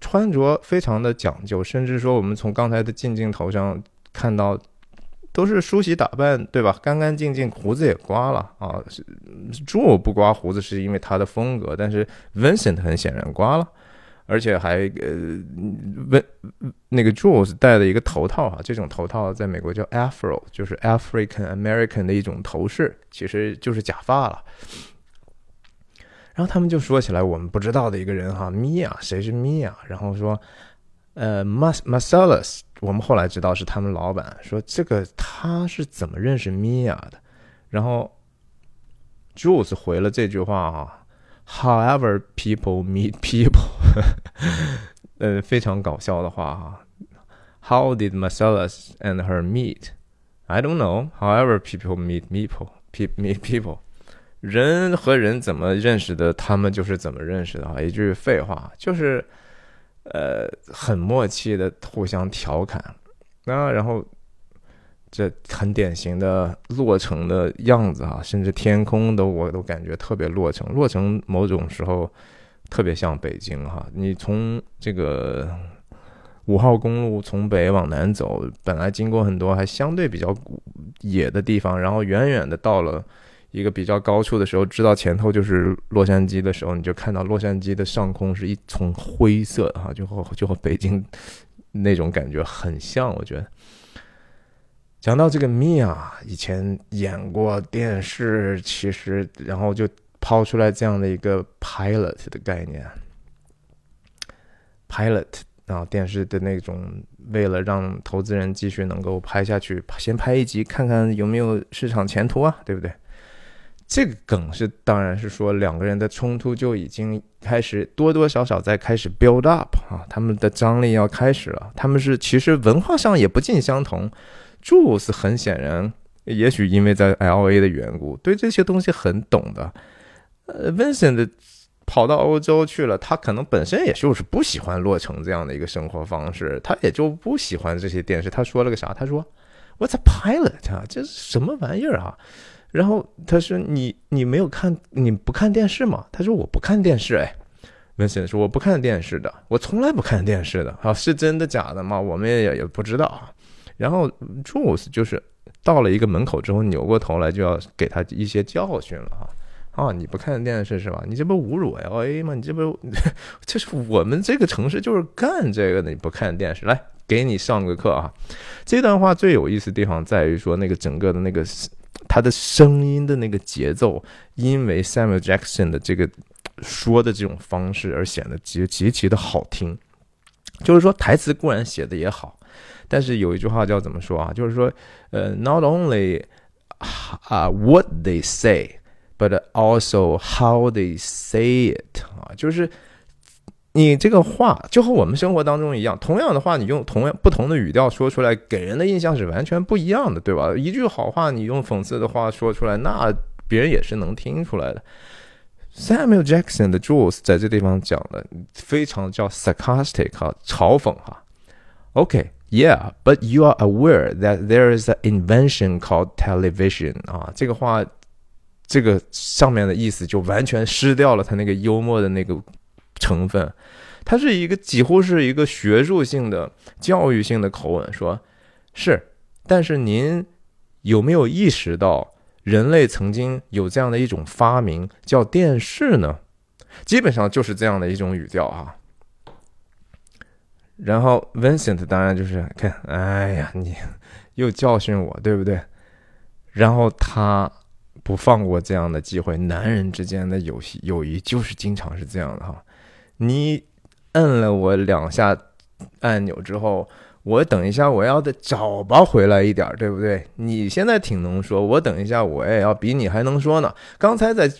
穿着非常的讲究，甚至说我们从刚才的近镜头上看到都是梳洗打扮，对吧？干干净净，胡子也刮了啊。Jules不刮胡子是因为他的风格，但是 Vincent 很显然刮了，而且还那个 Jules 戴了一个头套啊，这种头套在美国叫 Afro， 就是 African American 的一种头饰，其实就是假发了。然后他们就说起来我们不知道的一个人哈 ，Mia， 谁是 Mia？ 然后说，Marcellus， 我们后来知道是他们老板，说这个他是怎么认识 Mia 的？然后 Jules 回了这句话啊 ，However people meet people， 非常搞笑的话啊 ，How did Marcellus and her meet？ I don't know. However people meet people。人和人怎么认识的，他们就是怎么认识的啊！一句废话，就是，很默契的互相调侃。那然后这很典型的落成的样子啊，甚至天空都我都感觉特别落成。落成某种时候特别像北京哈，你从这个5号公路从北往南走，本来经过很多还相对比较野的地方，然后远远的到了一个比较高处的时候，知道前头就是洛杉矶的时候，你就看到洛杉矶的上空是一丛灰色哈，就和北京那种感觉很像，我觉得。讲到这个 Mia 以前演过电视，其实然后就抛出来这样的一个 pilot 的概念 ，pilot 啊，电视的那种，为了让投资人继续能够拍下去，先拍一集看看有没有市场前途啊，对不对？这个梗是当然是说两个人的冲突就已经开始多多少少在开始 build up 啊，他们的张力要开始了。他们是其实文化上也不尽相同。Jules 很显然，也许因为在 LA 的缘故，对这些东西很懂的。Vincent 跑到欧洲去了，他可能本身也就是不喜欢洛城这样的一个生活方式，他也就不喜欢这些电视。他说了个啥？他说 "What's a pilot 啊？这是什么玩意儿啊？"然后他说你没有看，你不看电视吗？他说我不看电视。哎，Vincent 说我不看电视的，我从来不看电视的。啊，是真的假的吗？我们也不知道。然后 Jules 就是到了一个门口之后，扭过头来就要给他一些教训了啊。啊，你不看电视是吧？你这不侮辱 LA 吗？你这不就是我们这个城市就是干这个的，你不看电视，来给你上个课啊。这段话最有意思的地方在于说那个整个的那个他的声音的那个节奏，因为 Samuel Jackson 的这个说的这种方式而显得极其的好听。就是说台词固然写的也好，但是有一句话叫怎么说啊？就是说，not only what they say, but also how they say it 啊，就是你这个话就和我们生活当中一样，同样的话你用不同的语调说出来，给人的印象是完全不一样的，对吧？一句好话你用讽刺的话说出来，那别人也是能听出来的。Samuel Jackson 的 Jules 在这地方讲的非常叫 sarcastic 哈，嘲讽哈。OK, yeah, but you are aware that there is an invention called television 啊，这个话这个上面的意思就完全失掉了他那个幽默的那个成分。它是一个几乎是一个学术性的教育性的口吻，说是，但是您有没有意识到人类曾经有这样的一种发明叫电视呢？基本上就是这样的一种语调啊。然后 Vincent 当然就是看，哎呀，你又教训我，对不对？然后他不放过这样的机会，男人之间的友谊就是经常是这样的哈。你摁了我2下按钮之后，我等一下我要得找吧回来一点，对不对？你现在挺能说，我等一下我也要比你还能说呢。刚才在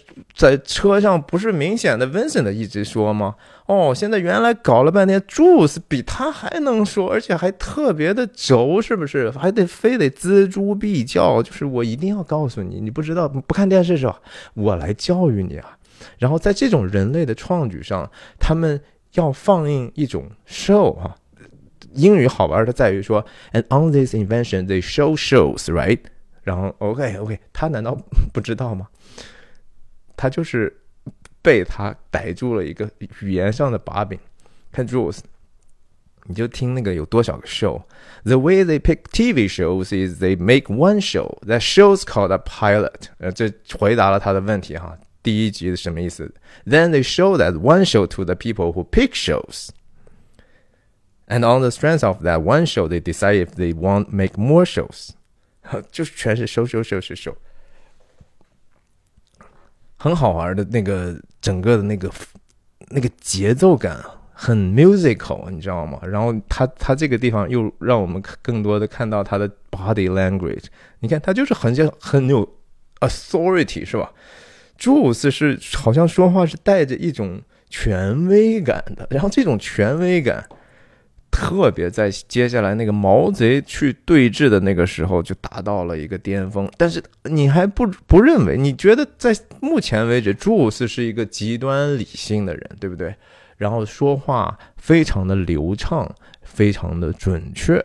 车上不是明显的 Vincent 一直说吗？哦，现在原来搞了半天 Jules 比他还能说，而且还特别的轴，是不是？还得非得锱铢必较，就是我一定要告诉你，你不知道不看电视是吧？我来教育你啊。然后在这种人类的创举上，他们要放映一种 show 啊。英语好玩的在于说 ，and on this invention they show shows, right？ 然后 OK， 他难道不知道吗？他就是被他逮住了一个语言上的把柄。看 Jules， 你就听那个有多少个 show。The way they pick TV shows is they make one show. That show's called a pilot。这回答了他的问题哈。第一集是什么意思 ？Then they show that one show to the people who pick shows, and on the strength of that one show, they decide if they want to make more shows. 就是全是 show， 很好玩的那个整个的那个节奏感很 musical， 你知道吗？然后他这个地方又让我们更多的看到他的 body language。你看他就是很有 authority， 是吧？Jules 是好像说话是带着一种权威感的，然后这种权威感特别在接下来那个毛贼去对峙的那个时候就达到了一个巅峰。但是你还不认为，你觉得在目前为止 Jules 是一个极端理性的人，对不对？然后说话非常的流畅，非常的准确，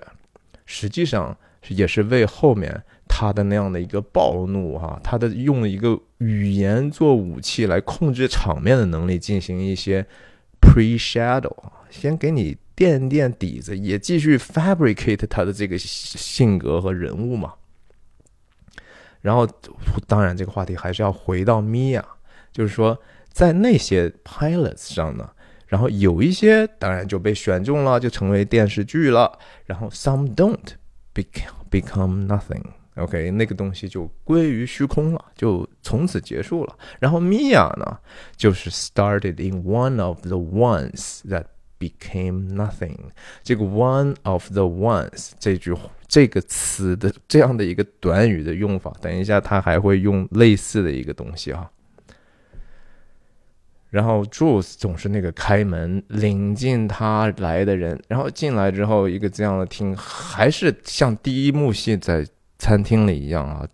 实际上也是为后面他的那样的一个暴怒啊，他的用了一个语言做武器来控制场面的能力进行一些 pre-shadow， 先给你垫垫底子，也继续 fabricate 他的这个性格和人物嘛。然后当然这个话题还是要回到 Mia， 就是说在那些 pilots 上呢，然后有一些当然就被选中了，就成为电视剧了，然后 some don't become nothing， OK， 那个东西就归于虚空了，就从此结束了。然后 Mia 呢就是 started in one of the ones that became nothing， 这个 one of the ones 这个词的这样的一个短语的用法，等一下他还会用类似的一个东西哈。然后 Jules 总是那个开门领进他来的人，然后进来之后一个这样的厅，还是像第一幕戏在餐厅里一样啊，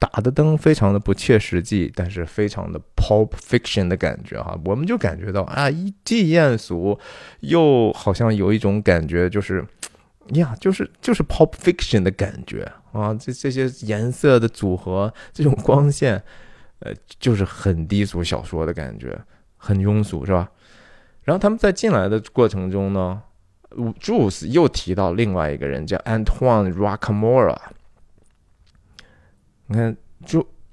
打的灯非常的不切实际，但是非常的 Pulp Fiction 的感觉啊，我们就感觉到啊，既艳俗又好像有一种感觉就是呀，就是 Pulp Fiction 的感觉啊，这些颜色的组合，这种光线，就是很低俗小说的感觉。很庸俗是吧？然后他们在进来的过程中呢， Jules 又提到另外一个人叫 Antoine Roccamora， 你看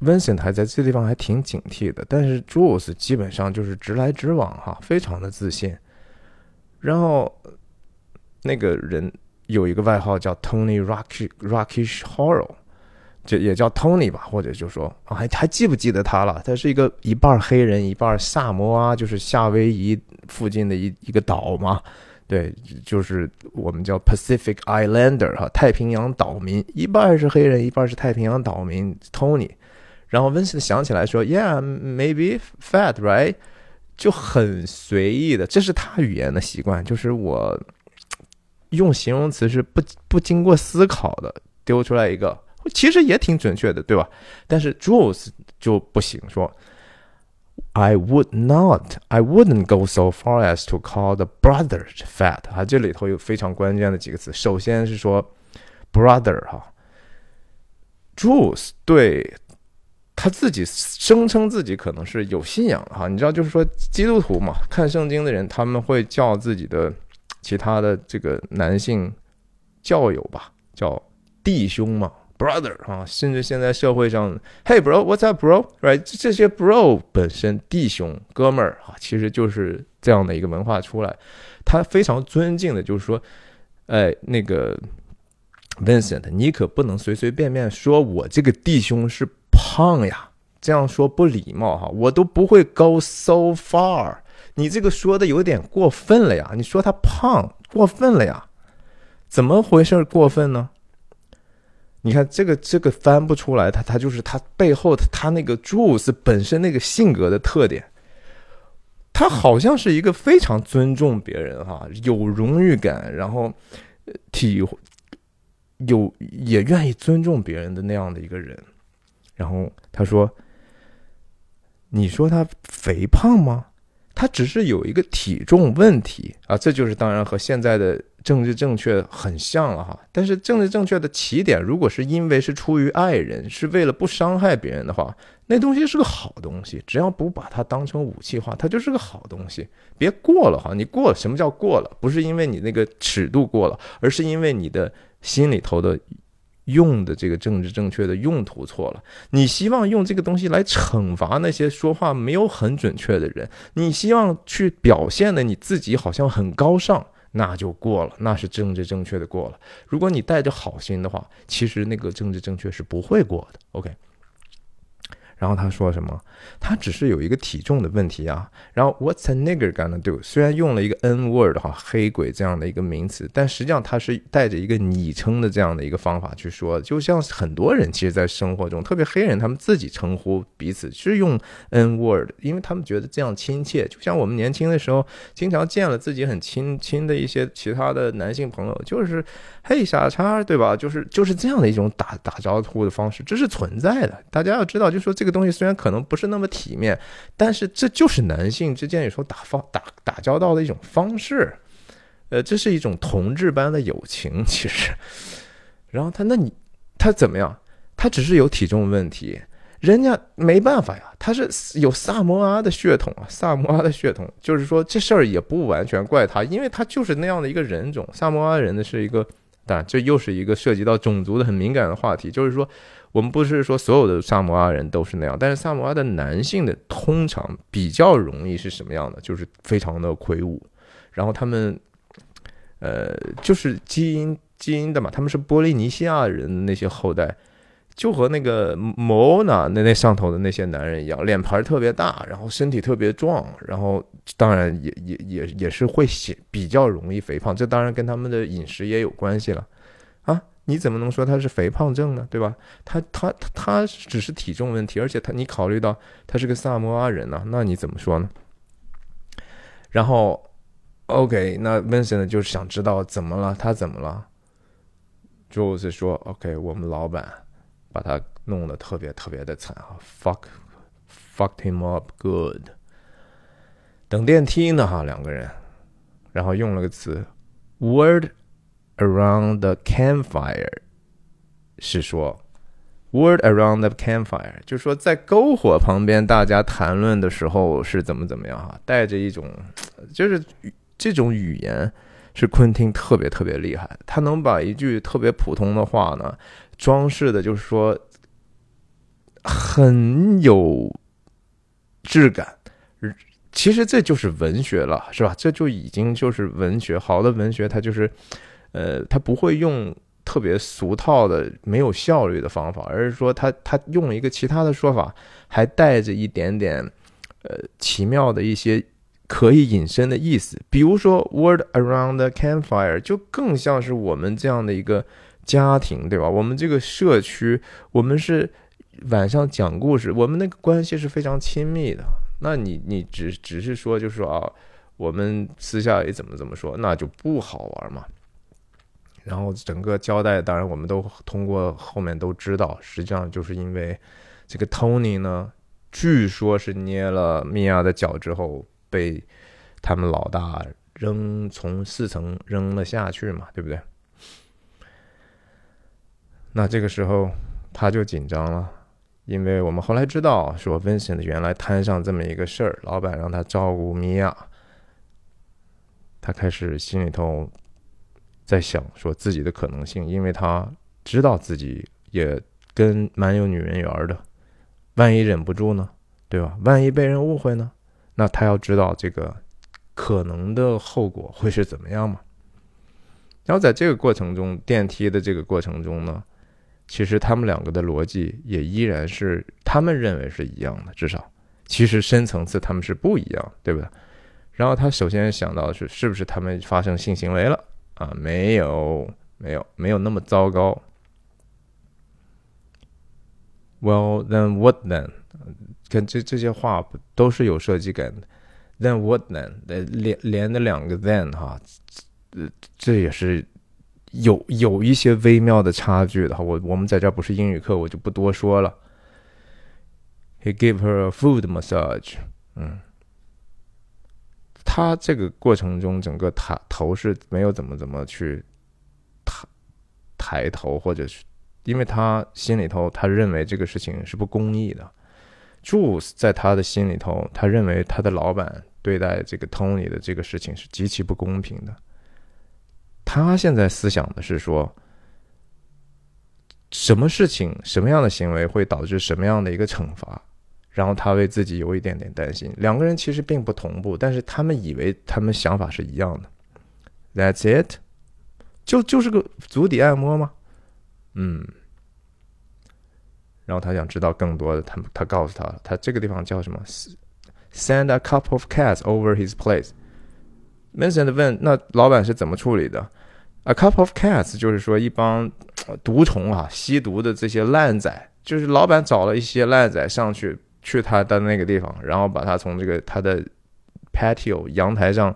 Vincent 还在这地方还挺警惕的，但是 Jules 基本上就是直来直往哈，非常的自信。然后那个人有一个外号叫 Tony Rock，这也叫 Tony 吧，或者就说还记不记得他了，他是一个一半黑人一半萨摩啊，就是夏威夷附近的一个岛嘛，对，就是我们叫 Pacific Islander 哈，太平洋岛民，一半是黑人一半是太平洋岛民 Tony。 然后 Vincent 想起来说 Yeah maybe fat right， 就很随意的，这是他语言的习惯，就是我用形容词是不经过思考的丢出来一个，其实也挺准确的，对吧？但是 Jules 就不行，说 I wouldn't go so far as to call the brother fat 啊，这里头有非常关键的几个词，首先是说 brother 哈， Jules 对他自己声称自己可能是有信仰哈，你知道就是说基督徒嘛，看圣经的人他们会叫自己的其他的这个男性教友吧，叫弟兄嘛，brother 啊，甚至现在社会上 ，Hey bro， what's up bro， right， 这些 bro 本身弟兄哥们儿啊，其实就是这样的一个文化出来。他非常尊敬的就是说，哎，那个 Vincent， 你可不能随随便便说我这个弟兄是胖呀，这样说不礼貌哈，我都不会 go so far， 你这个说的有点过分了呀，你说他胖过分了呀，怎么回事过分呢？你看这个翻不出来，他就是他背后他那个 Jules 本身那个性格的特点，他好像是一个非常尊重别人哈，有荣誉感，然后也愿意尊重别人的那样的一个人。然后他说：“你说他肥胖吗？他只是有一个体重问题啊。”这就是当然和现在的政治正确很像了哈，但是政治正确的起点如果是因为是出于爱人，是为了不伤害别人的话，那东西是个好东西，只要不把它当成武器化，它就是个好东西。别过了哈，你过了，什么叫过了？不是因为你那个尺度过了，而是因为你的心里头的用的这个政治正确的用途错了。你希望用这个东西来惩罚那些说话没有很准确的人，你希望去表现的你自己好像很高尚，那就过了，那是政治正确的过了。如果你带着好心的话，其实那个政治正确是不会过的。 OK， 然后他说什么？他只是有一个体重的问题啊。然后 What's a nigger gonna do， 虽然用了一个 N word 哈，黑鬼这样的一个名词，但实际上他是带着一个拟称的这样的一个方法去说，就像很多人其实在生活中，特别黑人他们自己称呼彼此是用 N word， 因为他们觉得这样亲切。就像我们年轻的时候经常见了自己很亲的一些其他的男性朋友，就是嘿傻叉，对吧？就是这样的一种打招呼的方式，这是存在的。大家要知道，就是说这个东西虽然可能不是那么体面，但是这就是男性之间有时候打交道的一种方式，这是一种同志般的友情其实。然后他怎么样？他只是有体重问题，人家没办法呀，他是有萨摩阿的血统，就是说这事儿也不完全怪他，因为他就是那样的一个人种。萨摩阿人的是一个，但这又是一个涉及到种族的很敏感的话题，就是说我们不是说所有的萨摩阿人都是那样，但是萨摩阿的男性的通常比较容易是什么样的，就是非常的魁梧，然后他们就是基因的嘛，他们是波利尼西亚人的那些后代，就和那个摩纳那上头的那些男人一样，脸盘特别大，然后身体特别壮，然后当然也是会比较容易肥胖，这当然跟他们的饮食也有关系了啊！你怎么能说他是肥胖症呢？对吧？他只是体重问题，而且你考虑到他是个萨摩阿人啊，那你怎么说呢？然后 OK， 那 Vincent 就是想知道怎么了，他怎么了？ Jules 说 OK， 我们老板把他弄得特别特别的惨啊 ，fucked him up good。等电梯呢哈，两个人，然后用了个词 "word around the campfire"， 是说 "word around the campfire"， 就说在篝火旁边大家谈论的时候是怎么怎么样哈，带着一种就是这种语言是昆汀特别特别厉害，他能把一句特别普通的话呢。装饰的就是说很有质感，其实这就是文学了，是吧？这就已经就是文学，好的文学它就是它不会用特别俗套的没有效率的方法，而是说它用一个其他的说法，还带着一点点奇妙的一些可以引申的意思。比如说 word around the campfire 就更像是我们这样的一个家庭，对吧？我们这个社区，我们是晚上讲故事，我们那个关系是非常亲密的。那你只是说，就是说啊，我们私下也怎么说，那就不好玩嘛。然后整个交代，当然我们都通过后面都知道，实际上就是因为这个 Tony 呢，据说是捏了米娅的脚之后，被他们老大从4层扔了下去嘛，对不对？那这个时候他就紧张了，因为我们后来知道说 Vincent 原来摊上这么一个事儿，老板让他照顾米娅，他开始心里头在想说自己的可能性，因为他知道自己也跟蛮有女人缘的，万一忍不住呢，对吧？万一被人误会呢，那他要知道这个可能的后果会是怎么样嘛。然后在这个过程中，电梯的这个过程中呢，其实他们两个的逻辑也依然是他们认为是一样的，至少其实深层次他们是不一样，对不对？然后他首先想到的是不是他们发生性行为了啊？没有那么糟糕。Well then what then？ 跟这些话都是有设计感的。Then what then？ 连的两个 then 哈，这也是。有一些微妙的差距的，我们在这不是英语课，我就不多说了。He gave her a foot massage。他这个过程中整个头是没有怎么去抬头，或者是因为他心里头他认为这个事情是不公义的。Jules 在他的心里头，他认为他的老板对待这个 Tony 的这个事情是极其不公平的。他现在思想的是说，什么事情、什么样的行为会导致什么样的一个惩罚，然后他为自己有一点点担心。两个人其实并不同步，但是他们以为他们想法是一样的。That's it， 就是个足底按摩吗？然后他想知道更多的，他告诉他这个地方叫什么 ？Send a couple of cats over his place。Vincent 问：“那老板是怎么处理的 ？”A couple of cats 就是说一帮毒虫啊，吸毒的这些烂仔，就是老板找了一些烂仔上去他的那个地方，然后把他从这个他的 patio 阳台上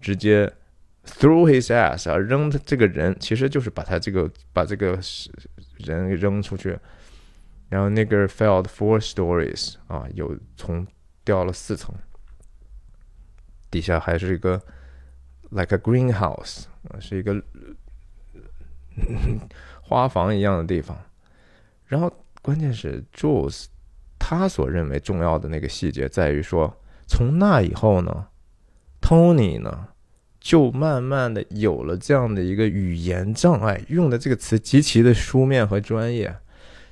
直接 throw his ass 啊，扔这个人，其实就是把这个人给扔出去，然后那个 fell four stories 啊，有从掉了4层，底下还是一个。Like a greenhouse， 是一个花房一样的地方。然后关键是 Jules 他所认为重要的那个细节在于说，从那以后呢 Tony 呢就慢慢的有了这样的一个语言障碍，用的这个词极其的书面和专业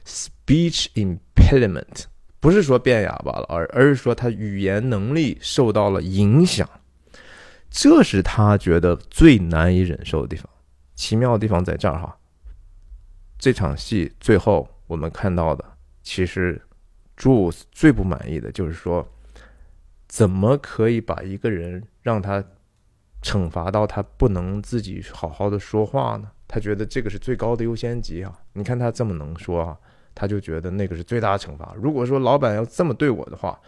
speech impediment， 不是说变哑巴了，而是说他语言能力受到了影响，这是他觉得最难以忍受的地方。奇妙的地方在这儿哈，这场戏最后我们看到的，其实 Jules 最不满意的就是说，怎么可以把一个人让他惩罚到他不能自己好好的说话呢？他觉得这个是最高的优先级啊！你看他这么能说啊，他就觉得那个是最大的惩罚。如果说老板要这么对我的话，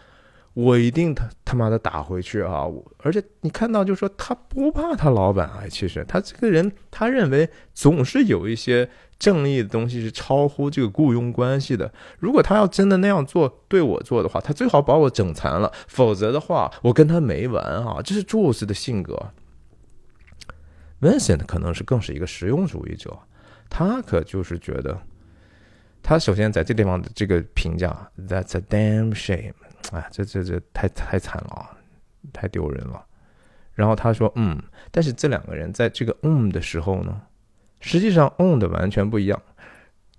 我一定他妈的打回去啊！而且你看到就是说他不怕他老板啊，其实他这个人他认为总是有一些正义的东西是超乎这个雇佣关系的。如果他要真的那样做对我做的话，他最好把我整残了，否则的话我跟他没完啊！这是 Jules 的性格。Vincent 可能是更是一个实用主义者，他可就是觉得，他首先在这地方的这个评价 That's a damn shame， 哎，这太惨了啊，太丢人了。然后他说但是这两个人在这个的时候呢，实际上的完全不一样。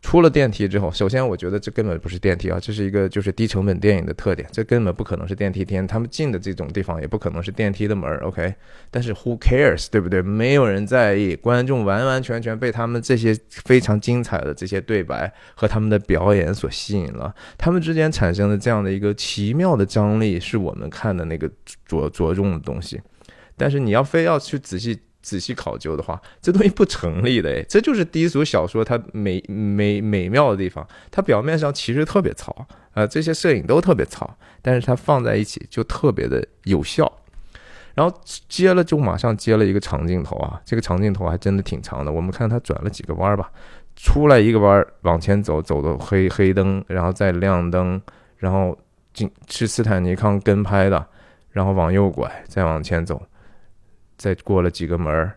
出了电梯之后，首先我觉得这根本不是电梯啊，这是一个就是低成本电影的特点，这根本不可能是电梯间，他们进的这种地方也不可能是电梯的门 ，OK？ 但是 who cares， 对不对？没有人在意，观众完完全全被他们这些非常精彩的这些对白和他们的表演所吸引了，他们之间产生的这样的一个奇妙的张力是我们看的那个着重的东西。但是你要非要去仔细考究的话，这东西不成立的，这就是低俗小说它美妙的地方。它表面上其实特别糙，这些摄影都特别糙，但是它放在一起就特别的有效。然后马上接了一个长镜头啊，这个长镜头还真的挺长的，我们看它转了几个弯吧，出来一个弯往前走，走到黑灯，然后再亮灯，然后是斯坦尼康跟拍的，然后往右拐，再往前走。再过了几个门，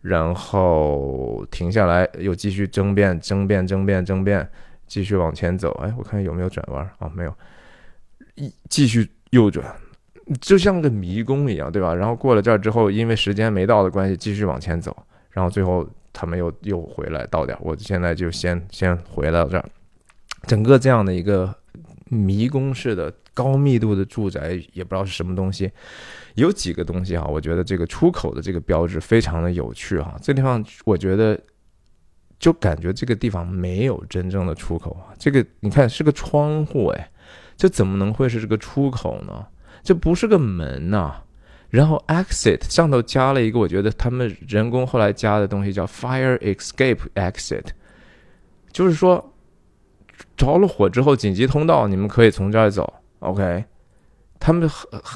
然后停下来，又继续争辩，继续往前走。哎，我看有没有转弯啊？没有，继续右转，就像个迷宫一样，对吧？然后过了这儿之后，因为时间没到的关系，继续往前走。然后最后他们又回来到点，我现在就先回到这儿。整个这样的一个迷宫式的高密度的住宅，也不知道是什么东西。有几个东西啊，我觉得这个出口的这个标志非常的有趣啊。这地方我觉得就感觉这个地方没有真正的出口啊。这个你看是个窗户，这怎么能会是这个出口呢？这不是个门啊。然后 exit 上头加了一个，我觉得他们人工后来加的东西叫 fire escape exit， 就是说着了火之后紧急通道，你们可以从这儿走 ，OK？他们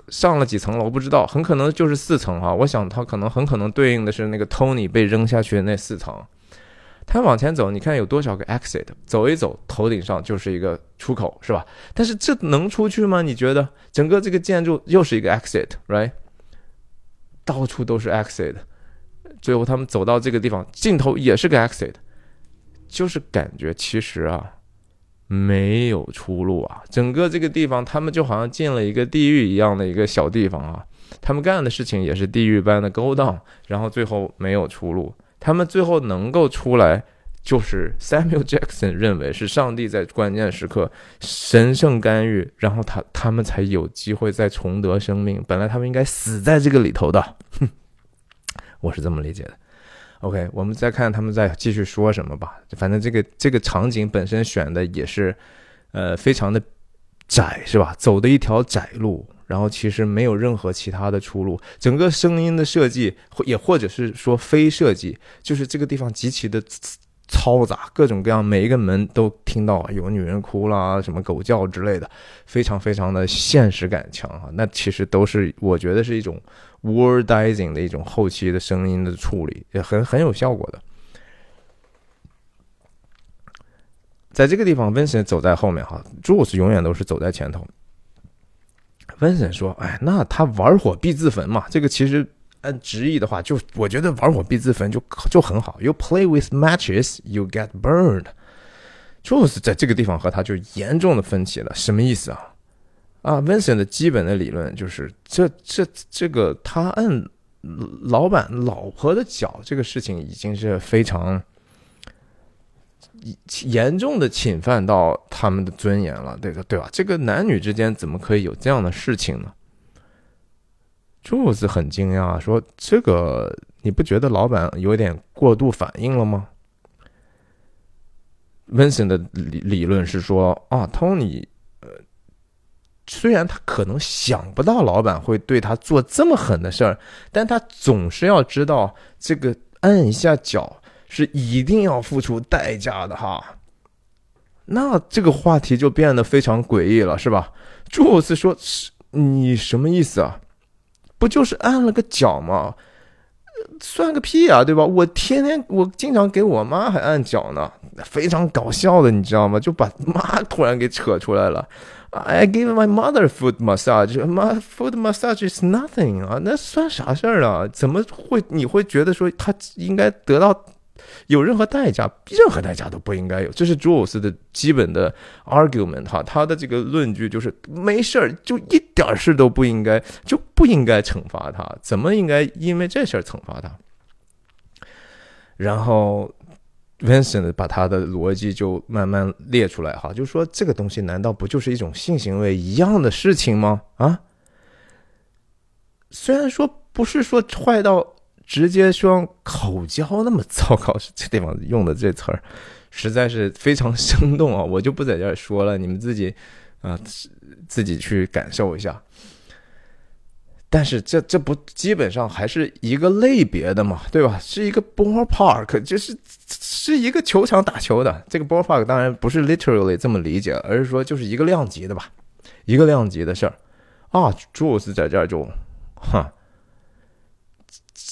上了几层楼不知道，很可能就是4层啊。我想他很可能对应的是那个 Tony 被扔下去的那4层。他往前走，你看有多少个 exit， 走一走，头顶上就是一个出口，是吧？但是这能出去吗？你觉得整个这个建筑又是一个 exit，right？ 到处都是 exit， 最后他们走到这个地方，尽头也是个 exit， 就是感觉其实啊。没有出路啊！整个这个地方，他们就好像进了一个地狱一样的一个小地方啊。他们干的事情也是地狱般的勾当，然后最后没有出路。他们最后能够出来，就是 Samuel Jackson 认为是上帝在关键时刻神圣干预，然后他们才有机会再重得生命。本来他们应该死在这个里头的，我是这么理解的。OK， 我们再看他们再继续说什么吧。反正这个场景本身选的也是，非常的窄，是吧？走的一条窄路，然后其实没有任何其他的出路。整个声音的设计，也或者是说非设计，就是这个地方极其的嘈杂，各种各样，每一个门都听到有女人哭啦，什么狗叫之类的，非常非常的现实感强啊。那其实都是我觉得是一种。Wordizing 的一种后期的声音的处理也很有效果的。在这个地方 Vincent 走在后面哈， Jules 永远都是走在前头。Vincent 说：“哎，那他玩火必自焚嘛。”这个其实按直译的话，就我觉得玩火必自焚就很好。You play with matches, you get burned。就是在这个地方和他就严重的分歧了，什么意思啊？啊 ，Vincent 的基本的理论就是这个他按老板老婆的脚这个事情已经是非常严重的侵犯到他们的尊严了，对吧？这个男女之间怎么可以有这样的事情呢？就是很惊讶，说这个你不觉得老板有点过度反应了吗？ Vincent 的 理论是说啊 ，Tony，虽然他可能想不到老板会对他做这么狠的事儿，但他总是要知道这个按一下脚是一定要付出代价的哈。那这个话题就变得非常诡异了，是吧？就是说你什么意思啊？不就是按了个脚吗？算个屁啊，对吧？我经常给我妈还按脚呢，非常搞笑的，你知道吗？就把妈突然给扯出来了。I gave my mother foot massage. My foot massage is nothing 啊，那算啥事儿啊？怎么会你会觉得说他应该得到有任何代价？任何代价都不应该有。这是 Jules 的基本的 argument 哈，他的这个论据就是没事儿，就一点事都不应该，就不应该惩罚他，怎么应该因为这事儿惩罚他？然后 Vincent 把他的逻辑就慢慢列出来哈，就说这个东西难道不就是一种性行为一样的事情吗？啊，虽然说不是说坏到直接说口交那么糟糕，这地方用的这词儿实在是非常生动啊，我就不在这儿说了，你们自己去感受一下。但是这不基本上还是一个类别的嘛，对吧？是一个 ballpark， 就是一个球场打球的。这个 ballpark 当然不是 literally 这么理解，而是说就是一个量级的吧，一个量级的事儿啊。Jules 在这儿就哈。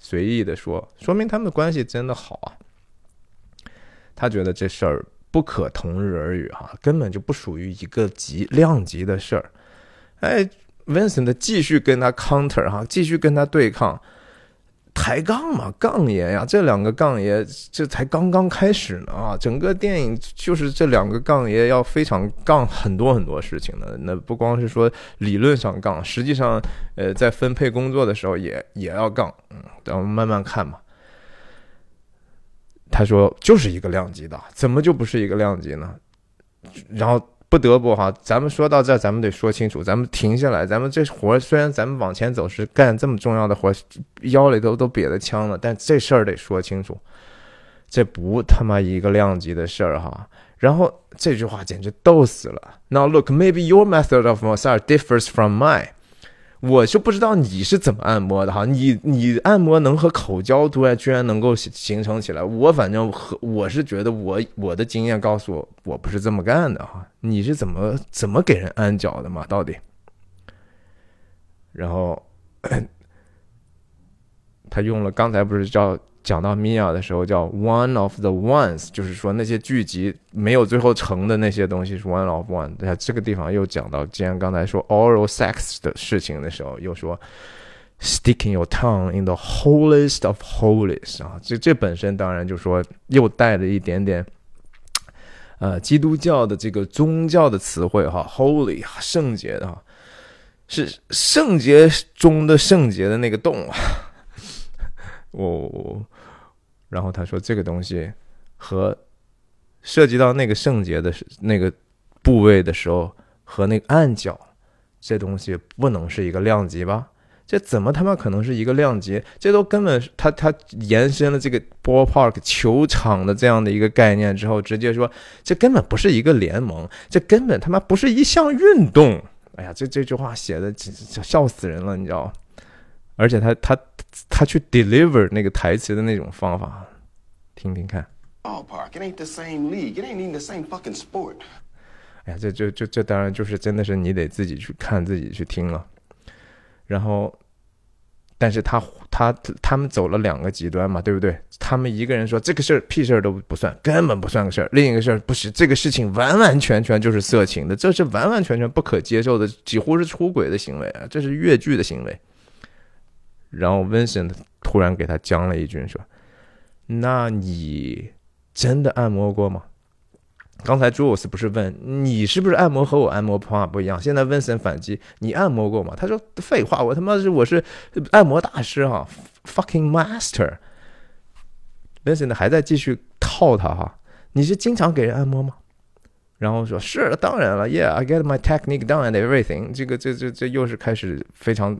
随意的说，说明他们的关系真的好啊。他觉得这事儿不可同日而语啊，根本就不属于一个量级的事儿。哎 ，Vincent 继续跟他 counter 哈，继续跟他对抗，抬杠嘛，杠爷呀，这两个杠爷这才刚刚开始呢啊！整个电影就是这两个杠爷要非常杠很多很多事情的，那不光是说理论上杠，实际上在分配工作的时候也要杠。咱们慢慢看嘛。他说就是一个量级的，怎么就不是一个量级呢？然后不得不哈，咱们说到这，咱们得说清楚，咱们停下来，咱们这活虽然咱们往前走是干这么重要的活，腰里都瘪的枪了，但这事儿得说清楚，这不他妈一个量级的事儿哈。然后这句话简直逗死了。Now look, maybe your method of massage differs from mine。我就不知道你是怎么按摩的哈，你按摩能和口交居然能够形成起来，我反正我是觉得我的经验告诉我不是这么干的哈，你是怎么给人按脚的嘛？到底？然后他用了刚才不是讲到 Mia 的时候叫 one of the ones， 就是说那些剧集没有最后成的那些东西是 one of one。 对，这个地方又讲到，既然刚才说 oral sex 的事情的时候又说 sticking your tongue in the holiest of holiest 啊，这本身当然就说又带了一点点基督教的这个宗教的词汇哈， holy 圣洁的哈，是圣洁中的圣洁的那个洞啊。然后他说这个东西和涉及到那个圣洁的那个部位的时候和那个按脚这东西不能是一个量级吧？这怎么他妈可能是一个量级？这都根本他延伸了这个 ballpark 球场的这样的一个概念之后，直接说这根本不是一个联盟，这根本他妈不是一项运动。哎呀，这句话写的笑死人了，你知道吗？而且他去 deliver 那个台词的那种方法，听听看。Ballpark, it ain't the same league. It ain't even the same fucking sport. 哎呀，这当然就是真的是你得自己去看自己去听了。然后，但是他们走了两个极端嘛，对不对？他们一个人说这个事儿屁事儿都不算，根本不算个事儿；另一个事儿不是这个事情完完全全就是色情的，这是完完全全不可接受的，几乎是出轨的行为啊，这是越剧的行为。然后 Vincent 突然给他将了一军，说：“那你真的按摩过吗？”刚才 Jules 不是问你是不是按摩和我按摩方法不一样，现在 Vincent 反击你按摩过吗？他说废话，我他妈是我是按摩大师哈 ，fucking master。Vincent 还在继续套他哈，你是经常给人按摩吗？然后说是当然了 ，Yeah, I get my technique down and everything。这个这又是开始非常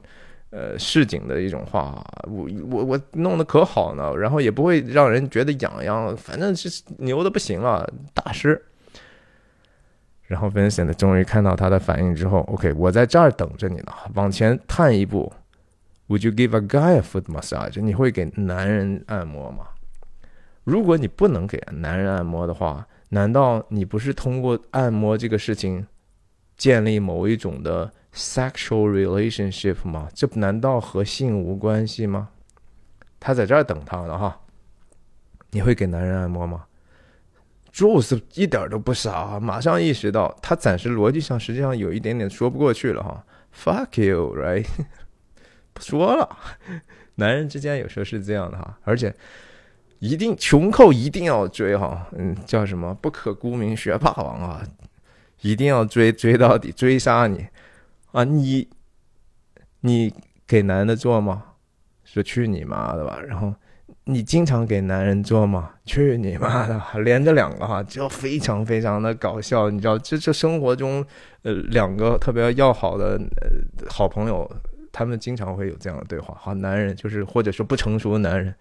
市井的一种话，我弄得可好呢，然后也不会让人觉得痒痒，反正是牛的不行了，大师。然后 Vincent 终于看到他的反应之后 ，OK， 我在这儿等着你呢，往前探一步 ，Would you give a guy a foot massage？ 你会给男人按摩吗？如果你不能给男人按摩的话，难道你不是通过按摩这个事情建立某一种的？Sexual relationship 吗？这难道和性无关系吗？他在这儿等他呢哈。你会给男人按摩吗 ？Jules 一点都不傻，马上意识到他暂时逻辑上实际上有一点点说不过去了哈。Fuck you, right？ 不说了，男人之间有时候是这样的哈，而且一定穷寇一定要追哈，叫什么不可沽名学霸王啊，一定要追到底，追杀你。啊，你给男的做吗？说去你妈的吧。然后你经常给男人做吗？去你妈的吧。连着两个哈，就非常非常的搞笑，你知道，这生活中两个特别要好的好朋友，他们经常会有这样的对话。好，男人就是或者说不成熟的男人，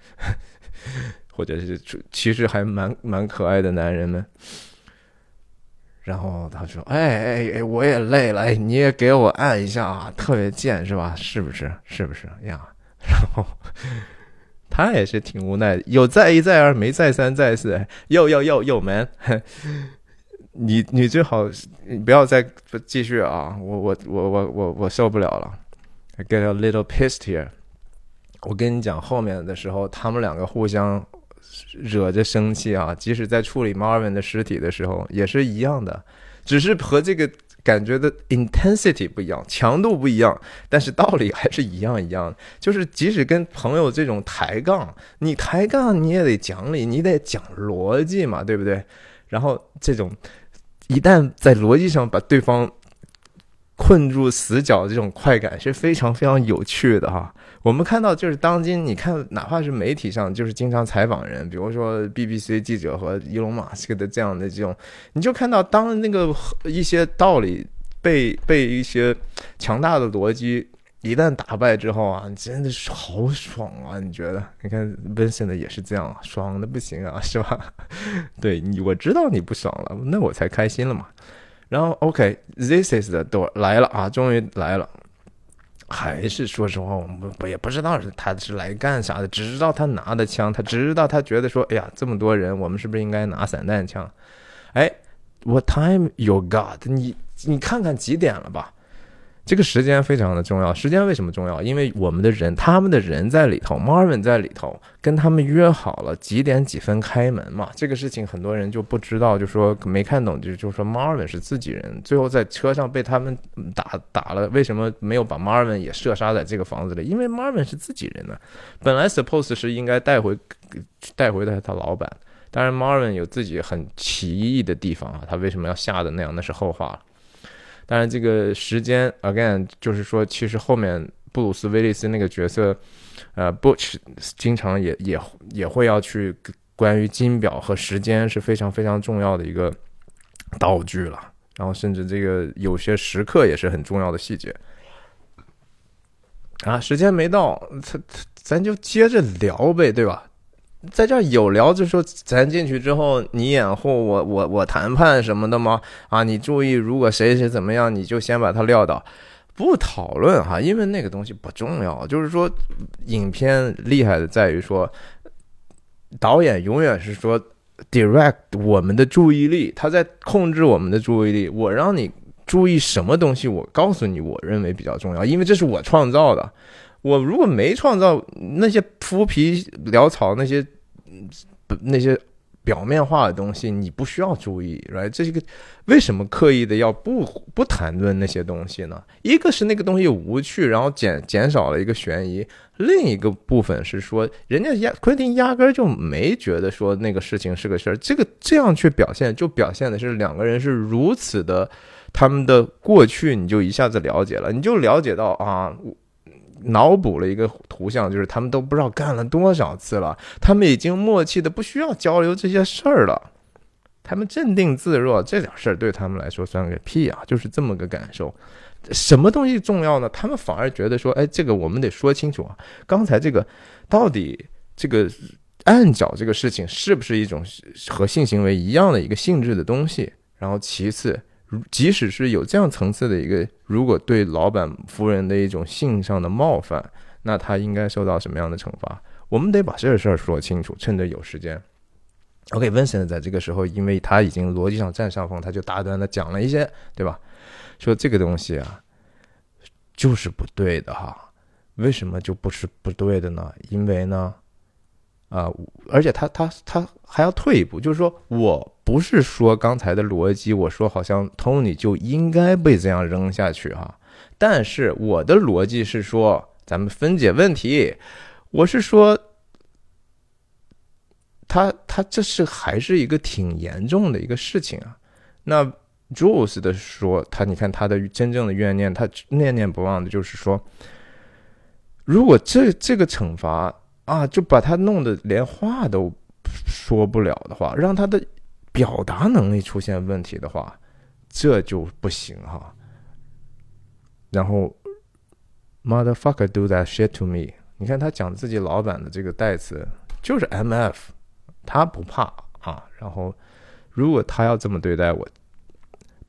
或者是其实还蛮可爱的男人们。然后他说：“哎，我也累了，哎，你也给我按一下啊，特别贱是吧？是不是？是不是呀？”然后他也是挺无奈的，有再一再二，没再三再四，又 man， 你最好不要再继续啊！我受不了了 ，I get a little pissed here。我跟你讲，后面的时候他们两个互相。惹着生气啊！即使在处理 Marvin 的尸体的时候，也是一样的，只是和这个感觉的 intensity 不一样，强度不一样，但是道理还是一样。就是即使跟朋友这种抬杠，你也得讲理，你得讲逻辑嘛，对不对？然后这种一旦在逻辑上把对方困住死角，这种快感是非常非常有趣的哈。我们看到就是当今，你看哪怕是媒体上，就是经常采访人，比如说 BBC 记者和伊隆马斯克的这样的这种，你就看到当那个一些道理被一些强大的逻辑一旦打败之后啊，真的是好爽啊！你觉得？你看 Vincent 也是这样，爽的不行啊，是吧？对，我知道你不爽了，那我才开心了嘛。然后 OK，this is the door 来了啊，终于来了。还是说实话，我们也不知道他是来干啥的，只知道他拿的枪，他只知道他觉得说，哎呀，这么多人，我们是不是应该拿散弹枪？哎 ，What time you got？ 你看看几点了吧？这个时间非常的重要。时间为什么重要？因为我们的人，他们的人在里头 ，Marvin 在里头，跟他们约好了几点几分开门嘛。这个事情很多人就不知道，就说没看懂，就说 Marvin 是自己人，最后在车上被他们打了。为什么没有把 Marvin 也射杀在这个房子里？因为 Marvin 是自己人呢。本来 suppose 是应该带回他老板，当然 Marvin 有自己很奇异的地方啊，他为什么要吓得那样，那是后话了。当然，这个时间 again 就是说，其实后面布鲁斯·威利斯那个角色，Butch 经常也会要去关于金表和时间是非常非常重要的一个道具了。然后，甚至这个有些时刻也是很重要的细节。啊，时间没到，咱就接着聊呗，对吧？在这儿有聊就说咱进去之后你掩护我谈判什么的吗？啊，你注意如果谁是怎么样你就先把他撂倒，不讨论哈，因为那个东西不重要。就是说影片厉害的在于说导演永远是说 direct 我们的注意力，他在控制我们的注意力，我让你注意什么东西，我告诉你我认为比较重要，因为这是我创造的。我如果没创造那些浮皮潦草那些表面化的东西，你不需要注意， right？ 这是个为什么刻意的要不谈论那些东西呢？一个是那个东西无趣，然后减少了一个悬疑；另一个部分是说，人家昆汀压根就没觉得说那个事情是个事儿，这样去表现的是两个人是如此的，他们的过去你就一下子了解了，你就了解到啊。脑补了一个图像，就是他们都不知道干了多少次了，他们已经默契的不需要交流这些事儿了，他们镇定自若，这点事儿对他们来说算个屁啊，就是这么个感受。什么东西重要呢？他们反而觉得说，哎，这个我们得说清楚啊，刚才这个到底这个按脚这个事情是不是一种和性行为一样的一个性质的东西？然后其次，即使是有这样层次的一个，如果对老板夫人的一种性上的冒犯，那他应该受到什么样的惩罚？我们得把这个事儿说清楚，趁着有时间。OK， Vincent 在这个时候，因为他已经逻辑上占上风，他就大胆的讲了一些，对吧？说这个东西啊，就是不对的哈。为什么就不是不对的呢？因为呢，而且他还要退一步，就是说我不是说刚才的逻辑，我说好像 Tony 就应该被这样扔下去哈，但是我的逻辑是说，咱们分解问题，我是说他这是还是一个挺严重的一个事情啊。那 Jules 的说，他你看他的真正的怨念，他念念不忘的就是说，如果这个惩罚。啊，就把他弄得连话都说不了的话，让他的表达能力出现问题的话，这就不行哈。然后 motherfucker do that shit to me， 你看他讲自己老板的这个代词就是 MF， 他不怕啊。然后如果他要这么对待我，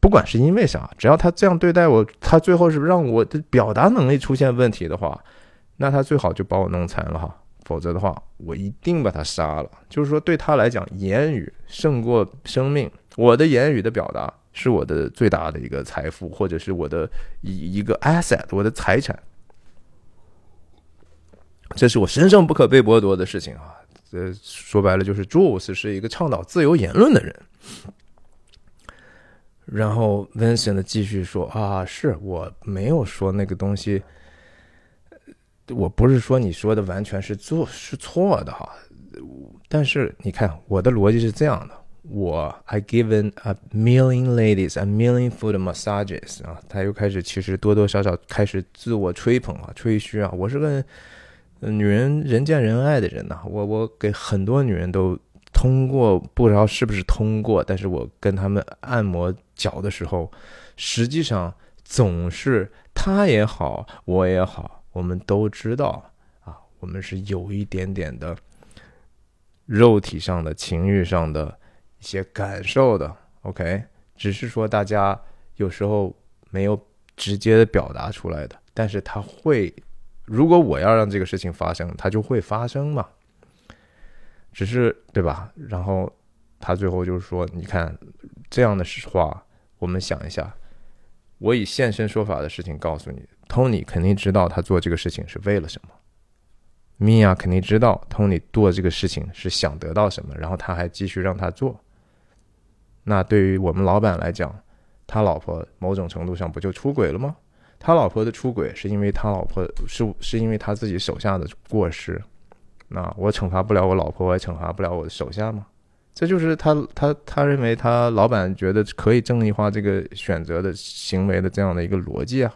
不管是因为啥，只要他这样对待我，他最后是让我的表达能力出现问题的话，那他最好就把我弄残了哈。否则的话，我一定把他杀了。就是说，对他来讲，言语胜过生命。我的言语的表达是我的最大的一个财富，或者是我的一个 asset， 我的财产。这是我神圣不可被剥夺的事情啊！说白了就是 Jules 是一个倡导自由言论的人。然后 Vincent 继续说啊，是我没有说那个东西。我不是说你说的完全是错的哈，但是你看我的逻辑是这样的，我 I given a million ladies a million foot massages 啊，他又开始其实多多少少开始自我吹捧啊、吹嘘啊，我是个女人人见人爱的人呐、啊，我给很多女人都通过，不知道是不是通过，但是我跟他们按摩脚的时候，实际上总是她也好，我也好。我们都知道啊，我们是有一点点的肉体上的情欲上的一些感受的 OK， 只是说大家有时候没有直接的表达出来的，但是它会，如果我要让这个事情发生，它就会发生嘛，只是对吧？然后他最后就是说，你看这样的话，我们想一下，我以现身说法的事情告诉你，Tony 肯定知道他做这个事情是为了什么， Mia 肯定知道 Tony 做这个事情是想得到什么，然后他还继续让他做。那对于我们老板来讲，他老婆某种程度上不就出轨了吗？他老婆的出轨是因为他老婆是因为他自己手下的过失，那我惩罚不了我老婆，我也惩罚不了我的手下吗？这就是他认为他老板觉得可以正义化这个选择的行为的这样的一个逻辑啊，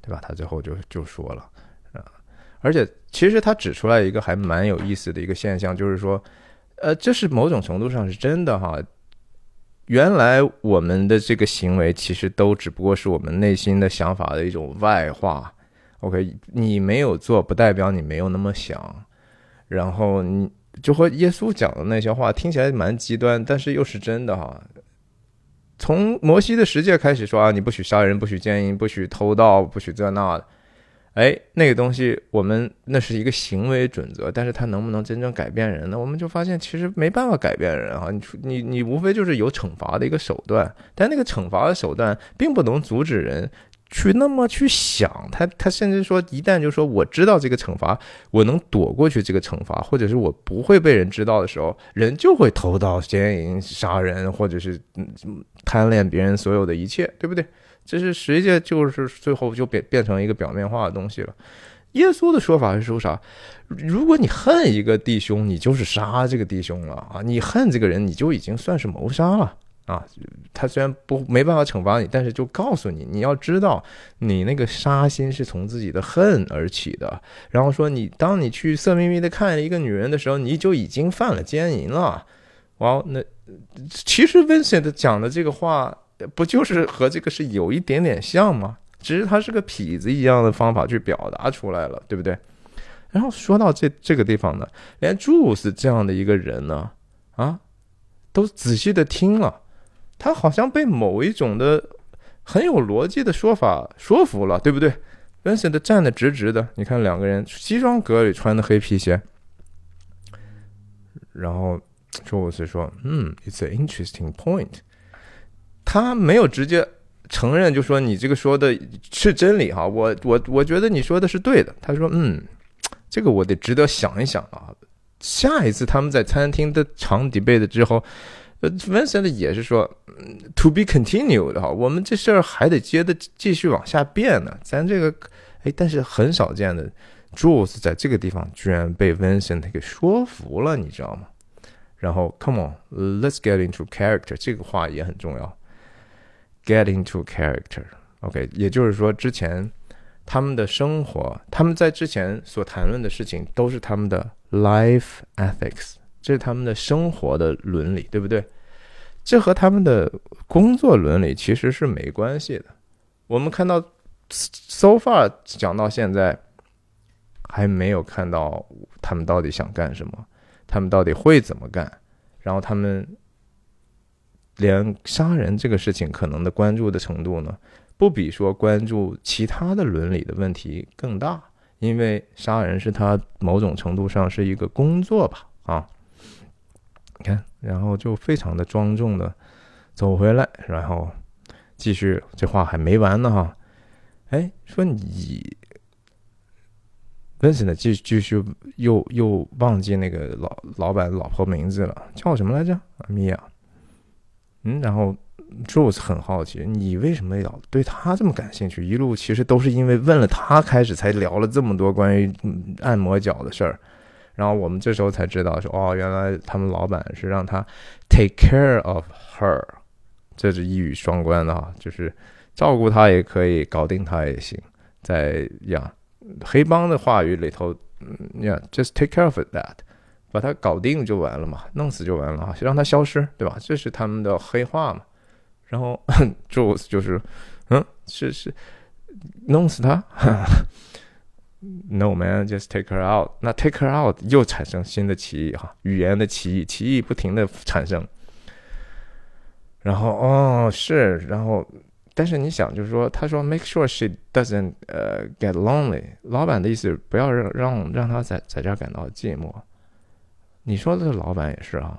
对吧？他最后就说了啊，而且其实他指出来一个还蛮有意思的一个现象，就是说，这是某种程度上是真的哈。原来我们的这个行为其实都只不过是我们内心的想法的一种外化。OK， 你没有做，不代表你没有那么想。然后你就和耶稣讲的那些话听起来蛮极端，但是又是真的哈。从摩西的十诫开始说啊，你不许杀人，不许奸淫，不许偷盗，不许这那的。哎，那个东西我们那是一个行为准则，但是它能不能真正改变人呢？我们就发现其实没办法改变人啊，你无非就是有惩罚的一个手段，但那个惩罚的手段并不能阻止人去那么去想他甚至说一旦就说我知道这个惩罚，我能躲过去这个惩罚，或者是我不会被人知道的时候，人就会偷盗、奸淫、杀人，或者是贪恋别人所有的一切，对不对？这是实际就是最后就变成一个表面化的东西了。耶稣的说法是说啥？如果你恨一个弟兄，你就是杀这个弟兄了啊！你恨这个人，你就已经算是谋杀了。啊，他虽然没办法惩罚你，但是就告诉你，你要知道，你那个杀心是从自己的恨而起的。然后说你，当你去色眯眯的看一个女人的时候，你就已经犯了奸淫了。哇，那其实 Vincent 讲的这个话，不就是和这个是有一点点像吗？只是他是个痞子一样的方法去表达出来了，对不对？然后说到这个地方呢，连 Jules 这样的一个人呢，啊，都仔细的听了。他好像被某一种的很有逻辑的说法说服了，对不对？ Vincent 站得直直的，你看两个人西装革履，穿的黑皮鞋，然后 Jules 说 It's an interesting point。 他没有直接承认就说你这个说的是真理哈，我觉得你说的是对的。他说这个我得值得想一想啊。下一次他们在餐厅的长 debate 之后，Vincent 也是说 to be continued 哈，我们这事儿还得接着继续往下变呢。咱这个但是很少见的 Jules 在这个地方居然被 Vincent 给说服了，你知道吗？然后 come on let's get into character， 这个话也很重要， get into character。 OK， 也就是说之前他们的生活，他们在之前所谈论的事情都是他们的 life ethics，这是他们的生活的伦理，对不对？这和他们的工作伦理其实是没关系的。我们看到 so far 讲到现在还没有看到他们到底想干什么，他们到底会怎么干，然后他们连杀人这个事情可能的关注的程度呢，不比说关注其他的伦理的问题更大，因为杀人是他某种程度上是一个工作吧，啊。你看，然后就非常的庄重的走回来，然后继续，这话还没完呢哈。哎，说你 Vincent 继续又忘记那个老板老婆名字了，叫什么来着？Mia。然后 Jules 很好奇，你为什么要对他这么感兴趣？一路其实都是因为问了他开始才聊了这么多关于按摩脚的事儿。然后我们这时候才知道说，原来他们老板是让他 take care of her， 这是一语双关的啊，就是照顾她也可以，搞定她也行。在呀黑帮的话语里头，just take care of that， 把她搞定就完了嘛，弄死就完了啊，让她消失，对吧？这是他们的黑话嘛。然后Jules 就是，是弄死她。No man, just take her out。 那 take her out 又产生新的歧义哈，语言的歧义，歧义不停的产生。然后是，然后但是你想就是说，他说 make sure she doesn't get lonely， 老板的意思不要让他在这儿感到寂寞。你说这老板也是啊，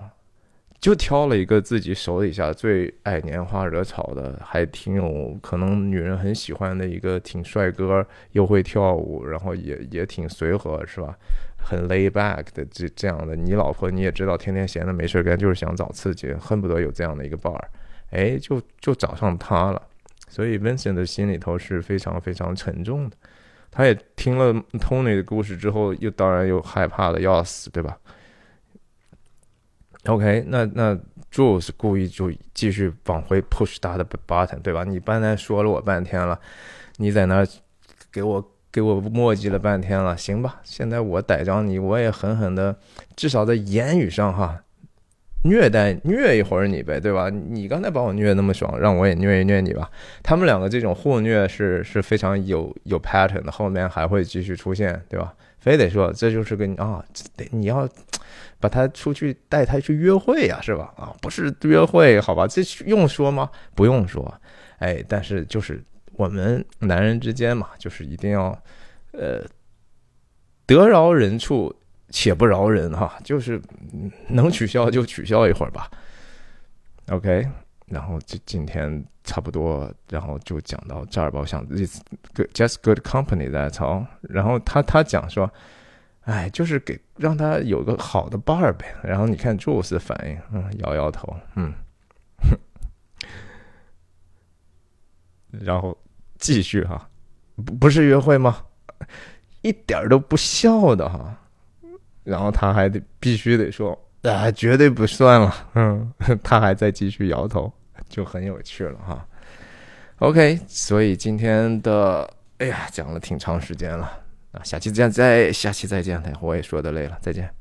就挑了一个自己手底下最爱拈花惹草的，还挺有可能女人很喜欢的一个挺帅哥，又会跳舞，然后也挺随和，是吧？很 lay back 的这样的，你老婆你也知道，天天闲的没事干，就是想找刺激，恨不得有这样的一个伴儿。就找上他了。所以 Vincent 的心里头是非常非常沉重的。他也听了 Tony 的故事之后，又当然又害怕的要死，对吧？OK， 那 Jules 故意就继续往回 push 他的 button， 对吧？你刚才说了我半天了，你在那给我磨叽了半天了，行吧？现在我逮着你，我也狠狠的，至少在言语上哈，虐一会儿你呗，对吧？你刚才把我虐那么爽，让我也虐一虐你吧。他们两个这种互虐是非常有 pattern 的，后面还会继续出现，对吧？非得说这就是个你要把他出去带他去约会呀，是吧？不是约会，好吧？这用说吗？不用说。但是就是我们男人之间嘛，就是一定要得饶人处且不饶人哈，就是能取消就取消一会儿吧。OK， 然后今天差不多，然后就讲到这儿吧。我想 ，It's just good company that's all。然后他讲说，哎，就是给让他有个好的伴儿呗。然后你看 Jules 的反应，摇摇头，然后继续哈，不是约会吗？一点都不笑的哈。然后他还得必须得说，啊，绝对不算了，他还在继续摇头，就很有趣了哈。OK， 所以今天的，哎呀，讲了挺长时间了，下期再见，我也说的累了，再见。